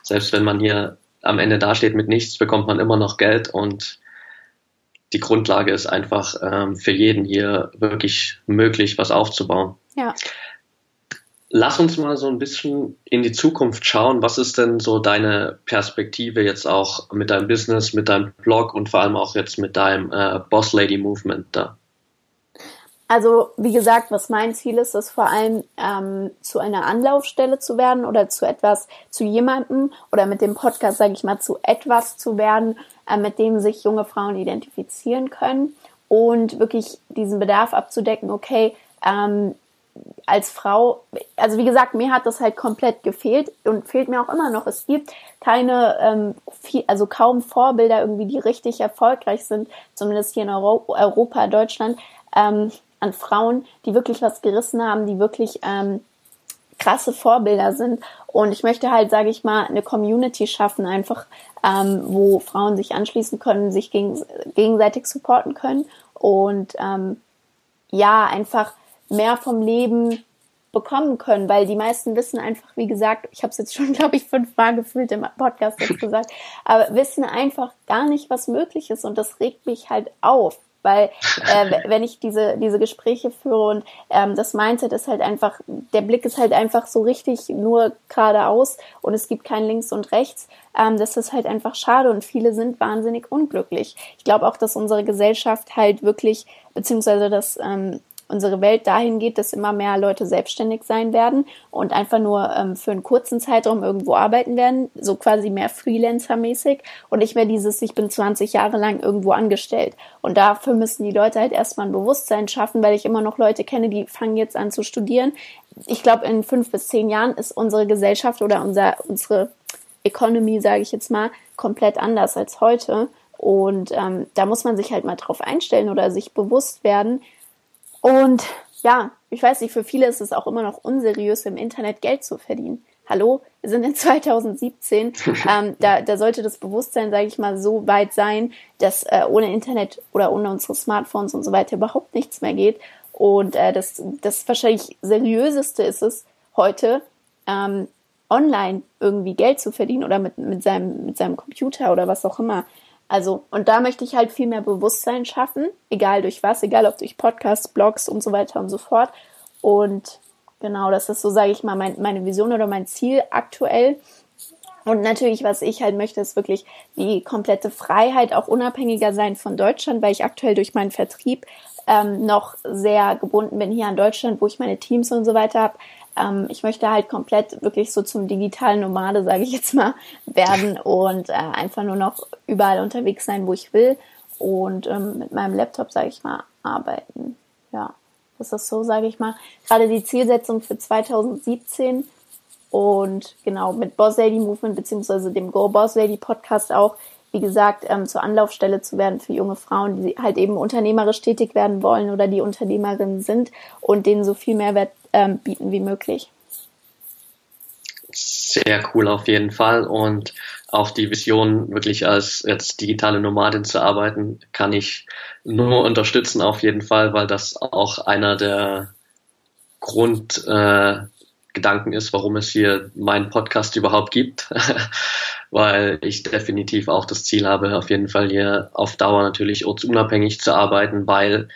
selbst wenn man hier am Ende dasteht mit nichts, bekommt man immer noch Geld und die Grundlage ist einfach ähm, für jeden hier wirklich möglich, was aufzubauen. Ja. Lass uns mal so ein bisschen in die Zukunft schauen. Was ist denn so deine Perspektive jetzt auch mit deinem Business, mit deinem Blog und vor allem auch jetzt mit deinem äh, Boss Lady Movement da? Also wie gesagt, was mein Ziel ist, ist vor allem ähm, zu einer Anlaufstelle zu werden oder zu etwas, zu jemandem oder mit dem Podcast, sage ich mal, zu etwas zu werden, äh, mit dem sich junge Frauen identifizieren können und wirklich diesen Bedarf abzudecken, okay, ähm, als Frau, also wie gesagt, mir hat das halt komplett gefehlt und fehlt mir auch immer noch. Es gibt keine, ähm, viel, also kaum Vorbilder irgendwie, die richtig erfolgreich sind, zumindest hier in Euro- Europa, Deutschland, ähm, an Frauen, die wirklich was gerissen haben, die wirklich ähm, krasse Vorbilder sind. Und ich möchte halt, sage ich mal, eine Community schaffen, einfach, ähm, wo Frauen sich anschließen können, sich gegens- gegenseitig supporten können und ähm, ja, einfach mehr vom Leben bekommen können, weil die meisten wissen einfach, wie gesagt, ich habe es jetzt schon, glaube ich, fünfmal gefühlt im Podcast jetzt gesagt, aber wissen einfach gar nicht, was möglich ist und das regt mich halt auf, weil äh, wenn ich diese diese Gespräche führe und ähm, das Mindset ist halt einfach, der Blick ist halt einfach so richtig nur geradeaus und es gibt kein Links und Rechts, ähm, das ist halt einfach schade und viele sind wahnsinnig unglücklich. Ich glaube auch, dass unsere Gesellschaft halt wirklich, beziehungsweise dass ähm, unsere Welt dahin geht, dass immer mehr Leute selbstständig sein werden und einfach nur ähm, für einen kurzen Zeitraum irgendwo arbeiten werden, so quasi mehr Freelancer-mäßig und nicht mehr dieses, ich bin zwanzig Jahre lang irgendwo angestellt. Und dafür müssen die Leute halt erstmal ein Bewusstsein schaffen, weil ich immer noch Leute kenne, die fangen jetzt an zu studieren. Ich glaube, in fünf bis zehn Jahren ist unsere Gesellschaft oder unser, unsere Economy, sage ich jetzt mal, komplett anders als heute. Und ähm, da muss man sich halt mal drauf einstellen oder sich bewusst werden. Und ja, ich weiß nicht, für viele ist es auch immer noch unseriös, im Internet Geld zu verdienen. Hallo, wir sind in zweitausendsiebzehn, ähm, da, da sollte das Bewusstsein, sage ich mal, so weit sein, dass äh, ohne Internet oder ohne unsere Smartphones und so weiter überhaupt nichts mehr geht. Und äh, das, das wahrscheinlich seriöseste ist es heute, ähm, online irgendwie Geld zu verdienen oder mit, mit, seinem, mit seinem Computer oder was auch immer. Also, und da möchte ich halt viel mehr Bewusstsein schaffen, egal durch was, egal ob durch Podcasts, Blogs und so weiter und so fort. Und genau, das ist so, sage ich mal, mein, meine Vision oder mein Ziel aktuell. Und natürlich, was ich halt möchte, ist wirklich die komplette Freiheit, auch unabhängiger sein von Deutschland, weil ich aktuell durch meinen Vertrieb ähm, noch sehr gebunden bin hier an Deutschland, wo ich meine Teams und so weiter habe. Ähm, ich möchte halt komplett wirklich so zum digitalen Nomade, sage ich jetzt mal, werden und äh, einfach nur noch überall unterwegs sein, wo ich will und ähm, mit meinem Laptop, sage ich mal, arbeiten. Ja, das ist so, sage ich mal, gerade die Zielsetzung für zwanzig siebzehn. Und genau, mit Boss Lady Movement beziehungsweise dem Go Boss Lady Podcast auch, wie gesagt, ähm, zur Anlaufstelle zu werden für junge Frauen, die halt eben unternehmerisch tätig werden wollen oder die Unternehmerinnen sind und denen so viel Mehrwert ähm, bieten wie möglich. Sehr cool auf jeden Fall, und auf die Vision, wirklich als jetzt digitale Nomadin zu arbeiten, kann ich nur unterstützen auf jeden Fall, weil das auch einer der Grund äh, Gedanken ist, warum es hier meinen Podcast überhaupt gibt, weil ich definitiv auch das Ziel habe, auf jeden Fall hier auf Dauer natürlich ortsunabhängig zu arbeiten, weil,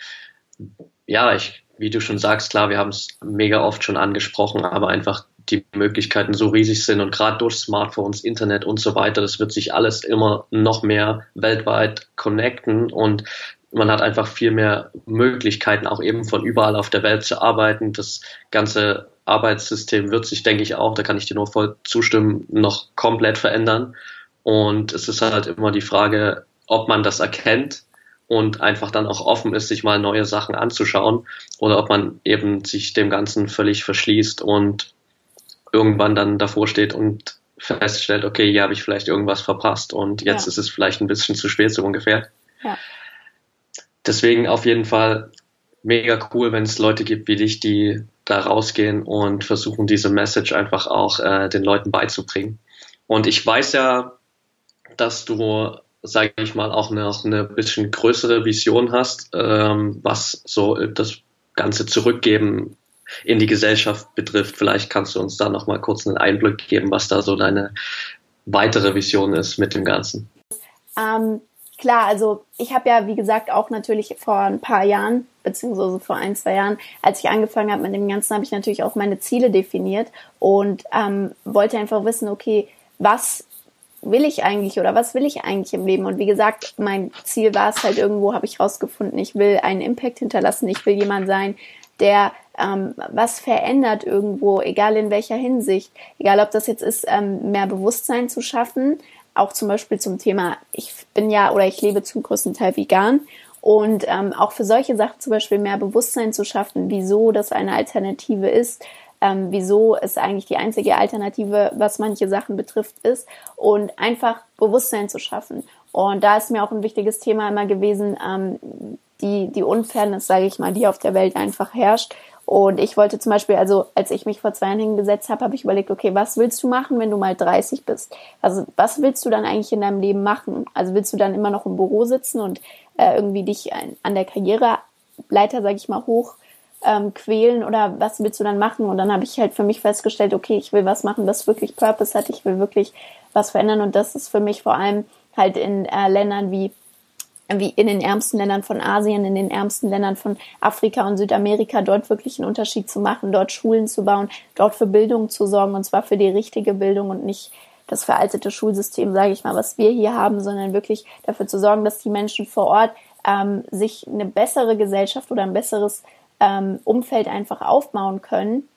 ja, ich, wie du schon sagst, klar, wir haben es mega oft schon angesprochen, aber einfach die Möglichkeiten so riesig sind und gerade durch Smartphones, Internet und so weiter, das wird sich alles immer noch mehr weltweit connecten und man hat einfach viel mehr Möglichkeiten, auch eben von überall auf der Welt zu arbeiten. Das ganze Arbeitssystem wird sich, denke ich auch, da kann ich dir nur voll zustimmen, noch komplett verändern. Und es ist halt immer die Frage, ob man das erkennt und einfach dann auch offen ist, sich mal neue Sachen anzuschauen, oder ob man eben sich dem Ganzen völlig verschließt und irgendwann dann davor steht und feststellt, okay, hier habe ich vielleicht irgendwas verpasst und jetzt ja. ist es vielleicht ein bisschen zu spät, so ungefähr. Ja. Deswegen auf jeden Fall mega cool, wenn es Leute gibt wie dich, die da rausgehen und versuchen, diese Message einfach auch äh, den Leuten beizubringen. Und ich weiß ja, dass du, sage ich mal, auch noch eine bisschen größere Vision hast, ähm, was so das ganze Zurückgeben in die Gesellschaft betrifft. Vielleicht kannst du uns da nochmal kurz einen Einblick geben, was da so deine weitere Vision ist mit dem Ganzen. Um Klar, also ich habe ja, wie gesagt, auch natürlich vor ein paar Jahren, beziehungsweise vor ein, zwei Jahren, als ich angefangen habe mit dem Ganzen, habe ich natürlich auch meine Ziele definiert und ähm, wollte einfach wissen, okay, was will ich eigentlich oder was will ich eigentlich im Leben? Und wie gesagt, mein Ziel war es halt irgendwo, habe ich rausgefunden, ich will einen Impact hinterlassen, ich will jemand sein, der ähm, was verändert irgendwo, egal in welcher Hinsicht, egal ob das jetzt ist, ähm, mehr Bewusstsein zu schaffen, auch zum Beispiel zum Thema, ich bin ja oder ich lebe zum größten Teil vegan und ähm, auch für solche Sachen zum Beispiel mehr Bewusstsein zu schaffen, wieso das eine Alternative ist, ähm, wieso es eigentlich die einzige Alternative, was manche Sachen betrifft, ist, und einfach Bewusstsein zu schaffen. Und da ist mir auch ein wichtiges Thema immer gewesen, ähm, die, die Unfairness, sage ich mal, die auf der Welt einfach herrscht. Und ich wollte zum Beispiel, also als ich mich vor zwei Jahren hingesetzt habe, habe ich überlegt, okay, was willst du machen, wenn du mal dreißig bist? Also was willst du dann eigentlich in deinem Leben machen? Also willst du dann immer noch im Büro sitzen und äh, irgendwie dich ein, an der Karriereleiter, sage ich mal, hoch ähm, quälen, oder was willst du dann machen? Und dann habe ich halt für mich festgestellt, okay, ich will was machen, das wirklich Purpose hat, ich will wirklich was verändern, und das ist für mich vor allem halt in äh, Ländern wie wie in den ärmsten Ländern von Asien, in den ärmsten Ländern von Afrika und Südamerika, dort wirklich einen Unterschied zu machen, dort Schulen zu bauen, dort für Bildung zu sorgen, und zwar für die richtige Bildung und nicht das veraltete Schulsystem, sage ich mal, was wir hier haben, sondern wirklich dafür zu sorgen, dass die Menschen vor Ort ähm, sich eine bessere Gesellschaft oder ein besseres ähm, Umfeld einfach aufbauen können.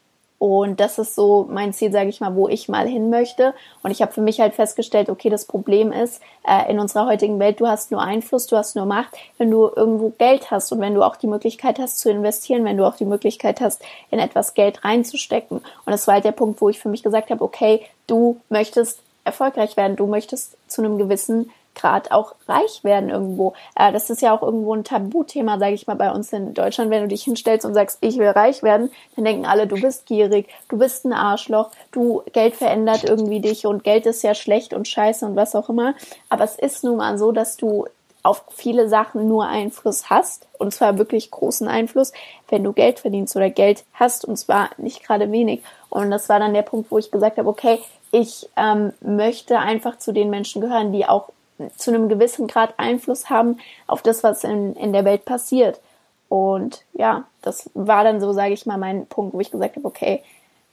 Und das ist so mein Ziel, sage ich mal, wo ich mal hin möchte. Und ich habe für mich halt festgestellt, okay, das Problem ist, äh, in unserer heutigen Welt, du hast nur Einfluss, du hast nur Macht, wenn du irgendwo Geld hast und wenn du auch die Möglichkeit hast zu investieren, wenn du auch die Möglichkeit hast, in etwas Geld reinzustecken. Und das war halt der Punkt, wo ich für mich gesagt habe, okay, du möchtest erfolgreich werden, du möchtest zu einem gewissen Grad auch reich werden irgendwo. Äh, das ist ja auch irgendwo ein Tabuthema, sage ich mal, bei uns in Deutschland. Wenn du dich hinstellst und sagst, ich will reich werden, dann denken alle, du bist gierig, du bist ein Arschloch, du, Geld verändert irgendwie dich und Geld ist ja schlecht und scheiße und was auch immer. Aber es ist nun mal so, dass du auf viele Sachen nur Einfluss hast, und zwar wirklich großen Einfluss, wenn du Geld verdienst oder Geld hast, und zwar nicht gerade wenig. Und das war dann der Punkt, wo ich gesagt habe, okay, ich ähm, möchte einfach zu den Menschen gehören, die auch zu einem gewissen Grad Einfluss haben auf das, was in, in der Welt passiert. Und ja, das war dann so, sage ich mal, mein Punkt, wo ich gesagt habe, okay,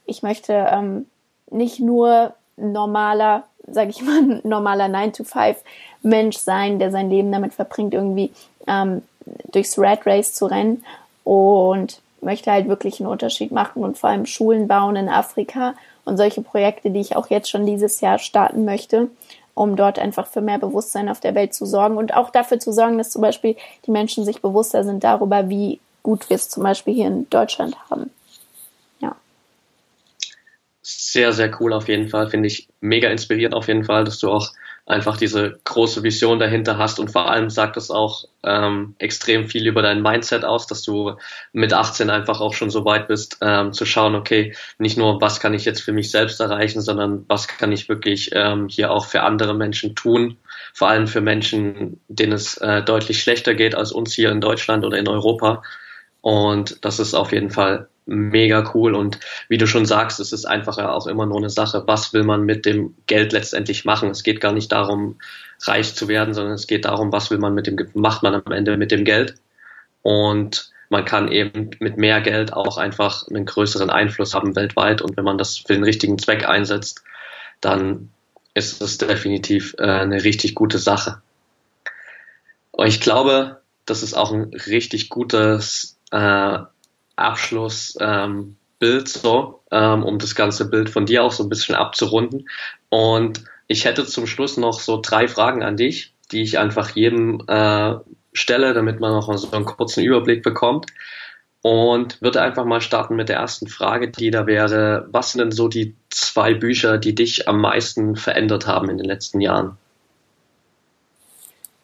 ich möchte ähm, nicht nur normaler, sage ich mal, ein normaler nine to five Mensch sein, der sein Leben damit verbringt, irgendwie ähm, durchs Rat Race zu rennen, und möchte halt wirklich einen Unterschied machen und vor allem Schulen bauen in Afrika und solche Projekte, die ich auch jetzt schon dieses Jahr starten möchte, um dort einfach für mehr Bewusstsein auf der Welt zu sorgen und auch dafür zu sorgen, dass zum Beispiel die Menschen sich bewusster sind darüber, wie gut wir es zum Beispiel hier in Deutschland haben. Ja. Sehr, sehr cool auf jeden Fall. Finde ich mega inspirierend auf jeden Fall, dass du auch einfach diese große Vision dahinter hast, und vor allem sagt es auch ähm, extrem viel über dein Mindset aus, dass du mit achtzehn einfach auch schon so weit bist, ähm, zu schauen, okay, nicht nur, was kann ich jetzt für mich selbst erreichen, sondern was kann ich wirklich ähm, hier auch für andere Menschen tun, vor allem für Menschen, denen es äh, deutlich schlechter geht als uns hier in Deutschland oder in Europa. Und das ist auf jeden Fall mega cool, und wie du schon sagst, es ist einfach ja auch immer nur eine Sache, was will man mit dem Geld letztendlich machen. Es geht gar nicht darum, reich zu werden, sondern es geht darum, was will man mit dem, macht man am Ende mit dem Geld, und man kann eben mit mehr Geld auch einfach einen größeren Einfluss haben weltweit, und wenn man das für den richtigen Zweck einsetzt, dann ist es definitiv äh, eine richtig gute Sache. Und ich glaube, das ist auch ein richtig gutes äh, Abschlussbild, ähm, so, ähm, um das ganze Bild von dir auch so ein bisschen abzurunden. Und ich hätte zum Schluss noch so drei Fragen an dich, die ich einfach jedem äh, stelle, damit man noch so einen kurzen Überblick bekommt. Und würde einfach mal starten mit der ersten Frage, die da wäre: Was sind denn so die zwei Bücher, die dich am meisten verändert haben in den letzten Jahren?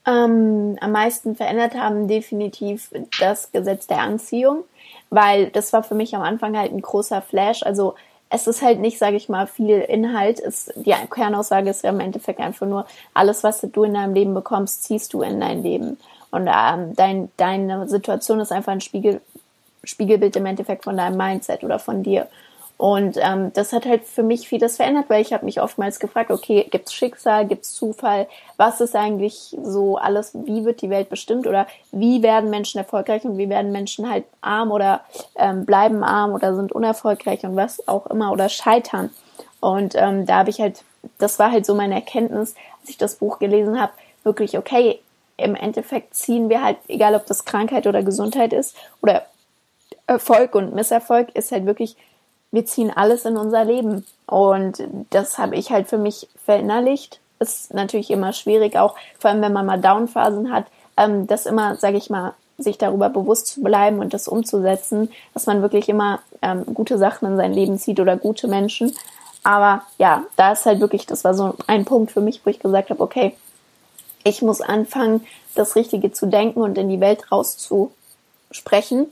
Ähm, am meisten verändert haben definitiv das Gesetz der Anziehung, weil das war für mich am Anfang halt ein großer Flash. Also es ist halt nicht, sage ich mal, viel Inhalt. Es, die Kernaussage ist ja im Endeffekt einfach nur, alles, was du in deinem Leben bekommst, ziehst du in dein Leben. Und ähm, dein, deine Situation ist einfach ein Spiegel, Spiegelbild im Endeffekt von deinem Mindset oder von dir. Und ähm, das hat halt für mich vieles verändert, weil ich habe mich oftmals gefragt, okay, gibt's Schicksal, gibt's Zufall, was ist eigentlich so alles, wie wird die Welt bestimmt oder wie werden Menschen erfolgreich und wie werden Menschen halt arm oder ähm, bleiben arm oder sind unerfolgreich und was auch immer oder scheitern. Und ähm, da habe ich halt, das war halt so meine Erkenntnis, als ich das Buch gelesen habe, wirklich, okay, im Endeffekt ziehen wir halt, egal ob das Krankheit oder Gesundheit ist oder Erfolg und Misserfolg, ist halt wirklich, wir ziehen alles in unser Leben, und das habe ich halt für mich verinnerlicht. Ist natürlich immer schwierig, auch vor allem, wenn man mal Downphasen hat, ähm, das immer, sage ich mal, sich darüber bewusst zu bleiben und das umzusetzen, dass man wirklich immer ähm, gute Sachen in sein Leben zieht oder gute Menschen. Aber ja, da ist halt wirklich, das war so ein Punkt für mich, wo ich gesagt habe, okay, ich muss anfangen, das Richtige zu denken und in die Welt rauszusprechen.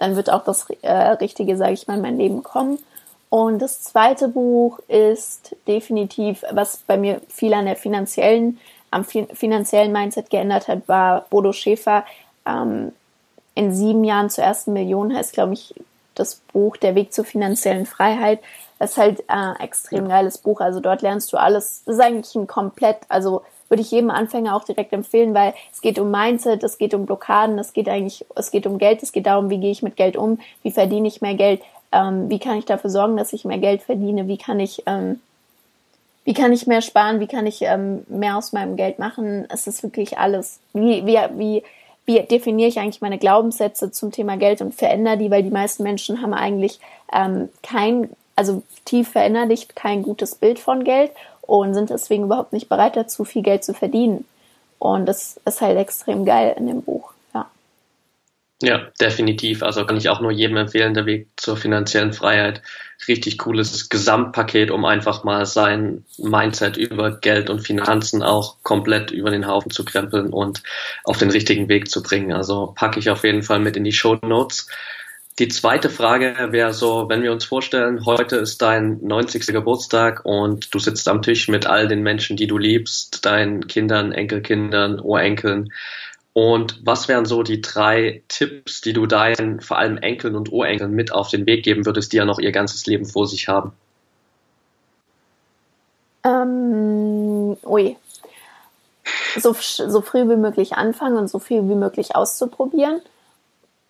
Dann wird auch das äh, Richtige, sage ich mal, in mein Leben kommen. Und das zweite Buch ist definitiv, was bei mir viel an der finanziellen, am fi- finanziellen Mindset geändert hat, war Bodo Schäfer. Ähm, in sieben Jahren zur ersten Million heißt, glaube ich, das Buch Der Weg zur finanziellen Freiheit. Das ist halt äh, ein extrem geiles Buch. Also dort lernst du alles. Das ist eigentlich ein komplett, also würde ich jedem Anfänger auch direkt empfehlen, weil es geht um Mindset, es geht um Blockaden, es geht eigentlich, es geht um Geld, es geht darum, wie gehe ich mit Geld um, wie verdiene ich mehr Geld, ähm, wie kann ich dafür sorgen, dass ich mehr Geld verdiene, wie kann ich, ähm, wie kann ich mehr sparen, wie kann ich ähm, mehr aus meinem Geld machen. Es ist wirklich alles. Wie, wie, wie, wie definiere ich eigentlich meine Glaubenssätze zum Thema Geld und verändere die, weil die meisten Menschen haben eigentlich ähm, kein, also tief verinnerlicht kein gutes Bild von Geld und sind deswegen überhaupt nicht bereit dazu, viel Geld zu verdienen. Und das ist halt extrem geil in dem Buch, ja. Ja, definitiv. Also kann ich auch nur jedem empfehlen, Der Weg zur finanziellen Freiheit. Richtig cooles Gesamtpaket, um einfach mal sein Mindset über Geld und Finanzen auch komplett über den Haufen zu krempeln und auf den richtigen Weg zu bringen. Also packe ich auf jeden Fall mit in die Shownotes. Die zweite Frage wäre so, wenn wir uns vorstellen, heute ist dein neunzigster Geburtstag und du sitzt am Tisch mit all den Menschen, die du liebst, deinen Kindern, Enkelkindern, Urenkeln. Und was wären so die drei Tipps, die du deinen vor allem Enkeln und Urenkeln mit auf den Weg geben würdest, die ja noch ihr ganzes Leben vor sich haben? Ähm, ui. So, so früh wie möglich anfangen und so viel wie möglich auszuprobieren.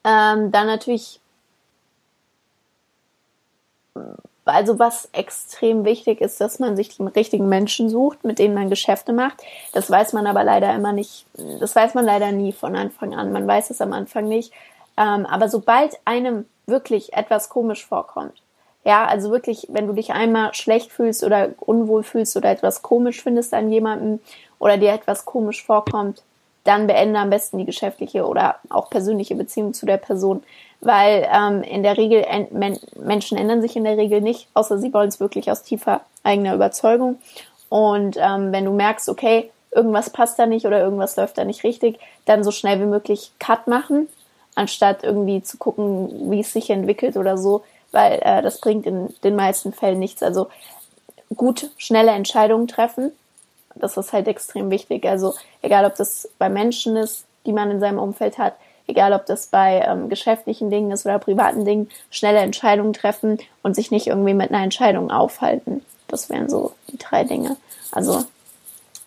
Ähm, dann natürlich Also was extrem wichtig ist, dass man sich die richtigen Menschen sucht, mit denen man Geschäfte macht. Das weiß man aber leider immer nicht. Das weiß man leider nie von Anfang an. Man weiß es am Anfang nicht. Ähm, aber sobald einem wirklich etwas komisch vorkommt, ja, also wirklich, wenn du dich einmal schlecht fühlst oder unwohl fühlst oder etwas komisch findest an jemandem oder dir etwas komisch vorkommt, dann beende am besten die geschäftliche oder auch persönliche Beziehung zu der Person, weil ähm, in der Regel, en- men- Menschen ändern sich in der Regel nicht, außer sie wollen es wirklich aus tiefer eigener Überzeugung. Und ähm, wenn du merkst, okay, irgendwas passt da nicht oder irgendwas läuft da nicht richtig, dann so schnell wie möglich Cut machen, anstatt irgendwie zu gucken, wie es sich entwickelt oder so, weil äh, das bringt in den meisten Fällen nichts. Also gut, schnelle Entscheidungen treffen. Das ist halt extrem wichtig, also egal, ob das bei Menschen ist, die man in seinem Umfeld hat, egal, ob das bei ähm, geschäftlichen Dingen ist oder privaten Dingen, schnelle Entscheidungen treffen und sich nicht irgendwie mit einer Entscheidung aufhalten. Das wären so die drei Dinge. Also,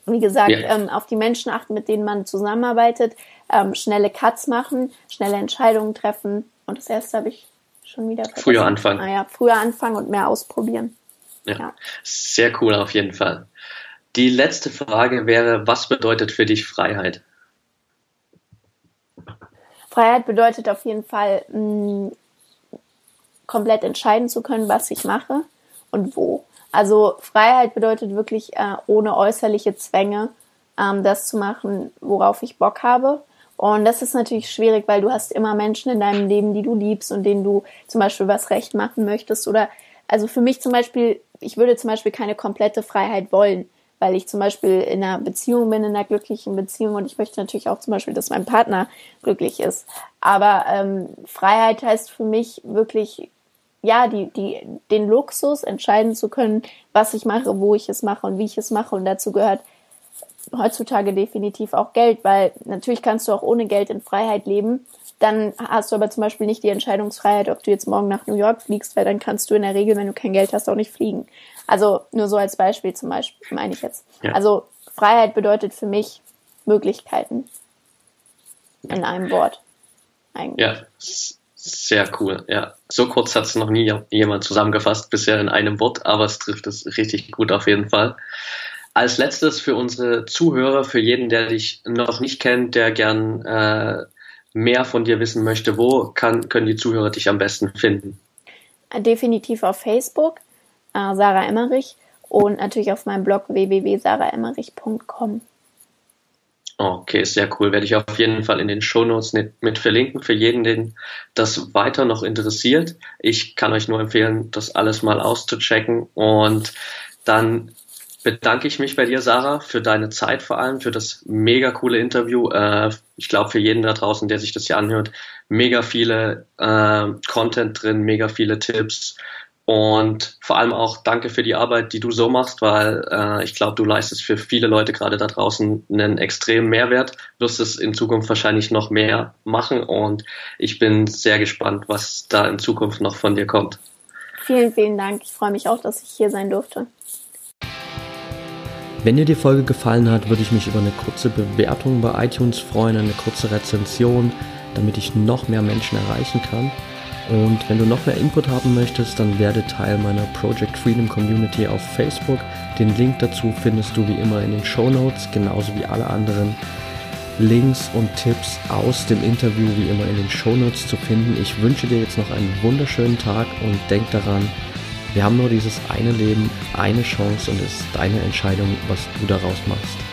wie gesagt, ja. ähm, auf die Menschen achten, mit denen man zusammenarbeitet, ähm, schnelle Cuts machen, schnelle Entscheidungen treffen und das erste habe ich schon wieder vergessen. Früher anfangen. Ah ja, früher anfangen und mehr ausprobieren. Ja, ja. Sehr cool auf jeden Fall. Die letzte Frage wäre, was bedeutet für dich Freiheit? Freiheit bedeutet auf jeden Fall, mh, komplett entscheiden zu können, was ich mache und wo. Also Freiheit bedeutet wirklich, äh, ohne äußerliche Zwänge, ähm, das zu machen, worauf ich Bock habe. Und das ist natürlich schwierig, weil du hast immer Menschen in deinem Leben, die du liebst und denen du zum Beispiel was recht machen möchtest. Oder also für mich zum Beispiel, ich würde zum Beispiel keine komplette Freiheit wollen, weil ich zum Beispiel in einer Beziehung bin, in einer glücklichen Beziehung und ich möchte natürlich auch zum Beispiel, dass mein Partner glücklich ist. Aber ähm, Freiheit heißt für mich wirklich, ja, die, die, den Luxus entscheiden zu können, was ich mache, wo ich es mache und wie ich es mache. Und dazu gehört heutzutage definitiv auch Geld, weil natürlich kannst du auch ohne Geld in Freiheit leben. Dann hast du aber zum Beispiel nicht die Entscheidungsfreiheit, ob du jetzt morgen nach New York fliegst, weil dann kannst du in der Regel, wenn du kein Geld hast, auch nicht fliegen. Also nur so als Beispiel zum Beispiel, meine ich jetzt. Ja. Also Freiheit bedeutet für mich Möglichkeiten. In einem Wort. Eigentlich. Ja, sehr cool. Ja, so kurz hat es noch nie jemand zusammengefasst, bisher in einem Wort, aber es trifft es richtig gut auf jeden Fall. Als letztes für unsere Zuhörer, für jeden, der dich noch nicht kennt, der gern äh, mehr von dir wissen möchte, wo kann, können die Zuhörer dich am besten finden? Definitiv auf Facebook, äh, Sarah Emmerich und natürlich auf meinem Blog w w w punkt sarah emmerich punkt com. Okay, sehr cool. Werde ich auf jeden Fall in den Shownotes mit verlinken, für jeden, den das weiter noch interessiert. Ich kann euch nur empfehlen, das alles mal auszuchecken und dann bedanke ich mich bei dir, Sarah, für deine Zeit vor allem, für das mega coole Interview. Äh, ich glaube, für jeden da draußen, der sich das hier anhört, mega viele äh, Content drin, mega viele Tipps und vor allem auch danke für die Arbeit, die du so machst, weil äh, ich glaube, du leistest für viele Leute gerade da draußen einen extremen Mehrwert, wirst es in Zukunft wahrscheinlich noch mehr machen und ich bin sehr gespannt, was da in Zukunft noch von dir kommt. Vielen, vielen Dank. Ich freue mich auch, dass ich hier sein durfte. Wenn dir die Folge gefallen hat, würde ich mich über eine kurze Bewertung bei iTunes freuen, eine kurze Rezension, damit ich noch mehr Menschen erreichen kann. Und wenn du noch mehr Input haben möchtest, dann werde Teil meiner Project Freedom Community auf Facebook. Den Link dazu findest du wie immer in den Shownotes, genauso wie alle anderen Links und Tipps aus dem Interview wie immer in den Shownotes zu finden. Ich wünsche dir jetzt noch einen wunderschönen Tag und denk daran, wir haben nur dieses eine Leben, eine Chance und es ist deine Entscheidung, was du daraus machst.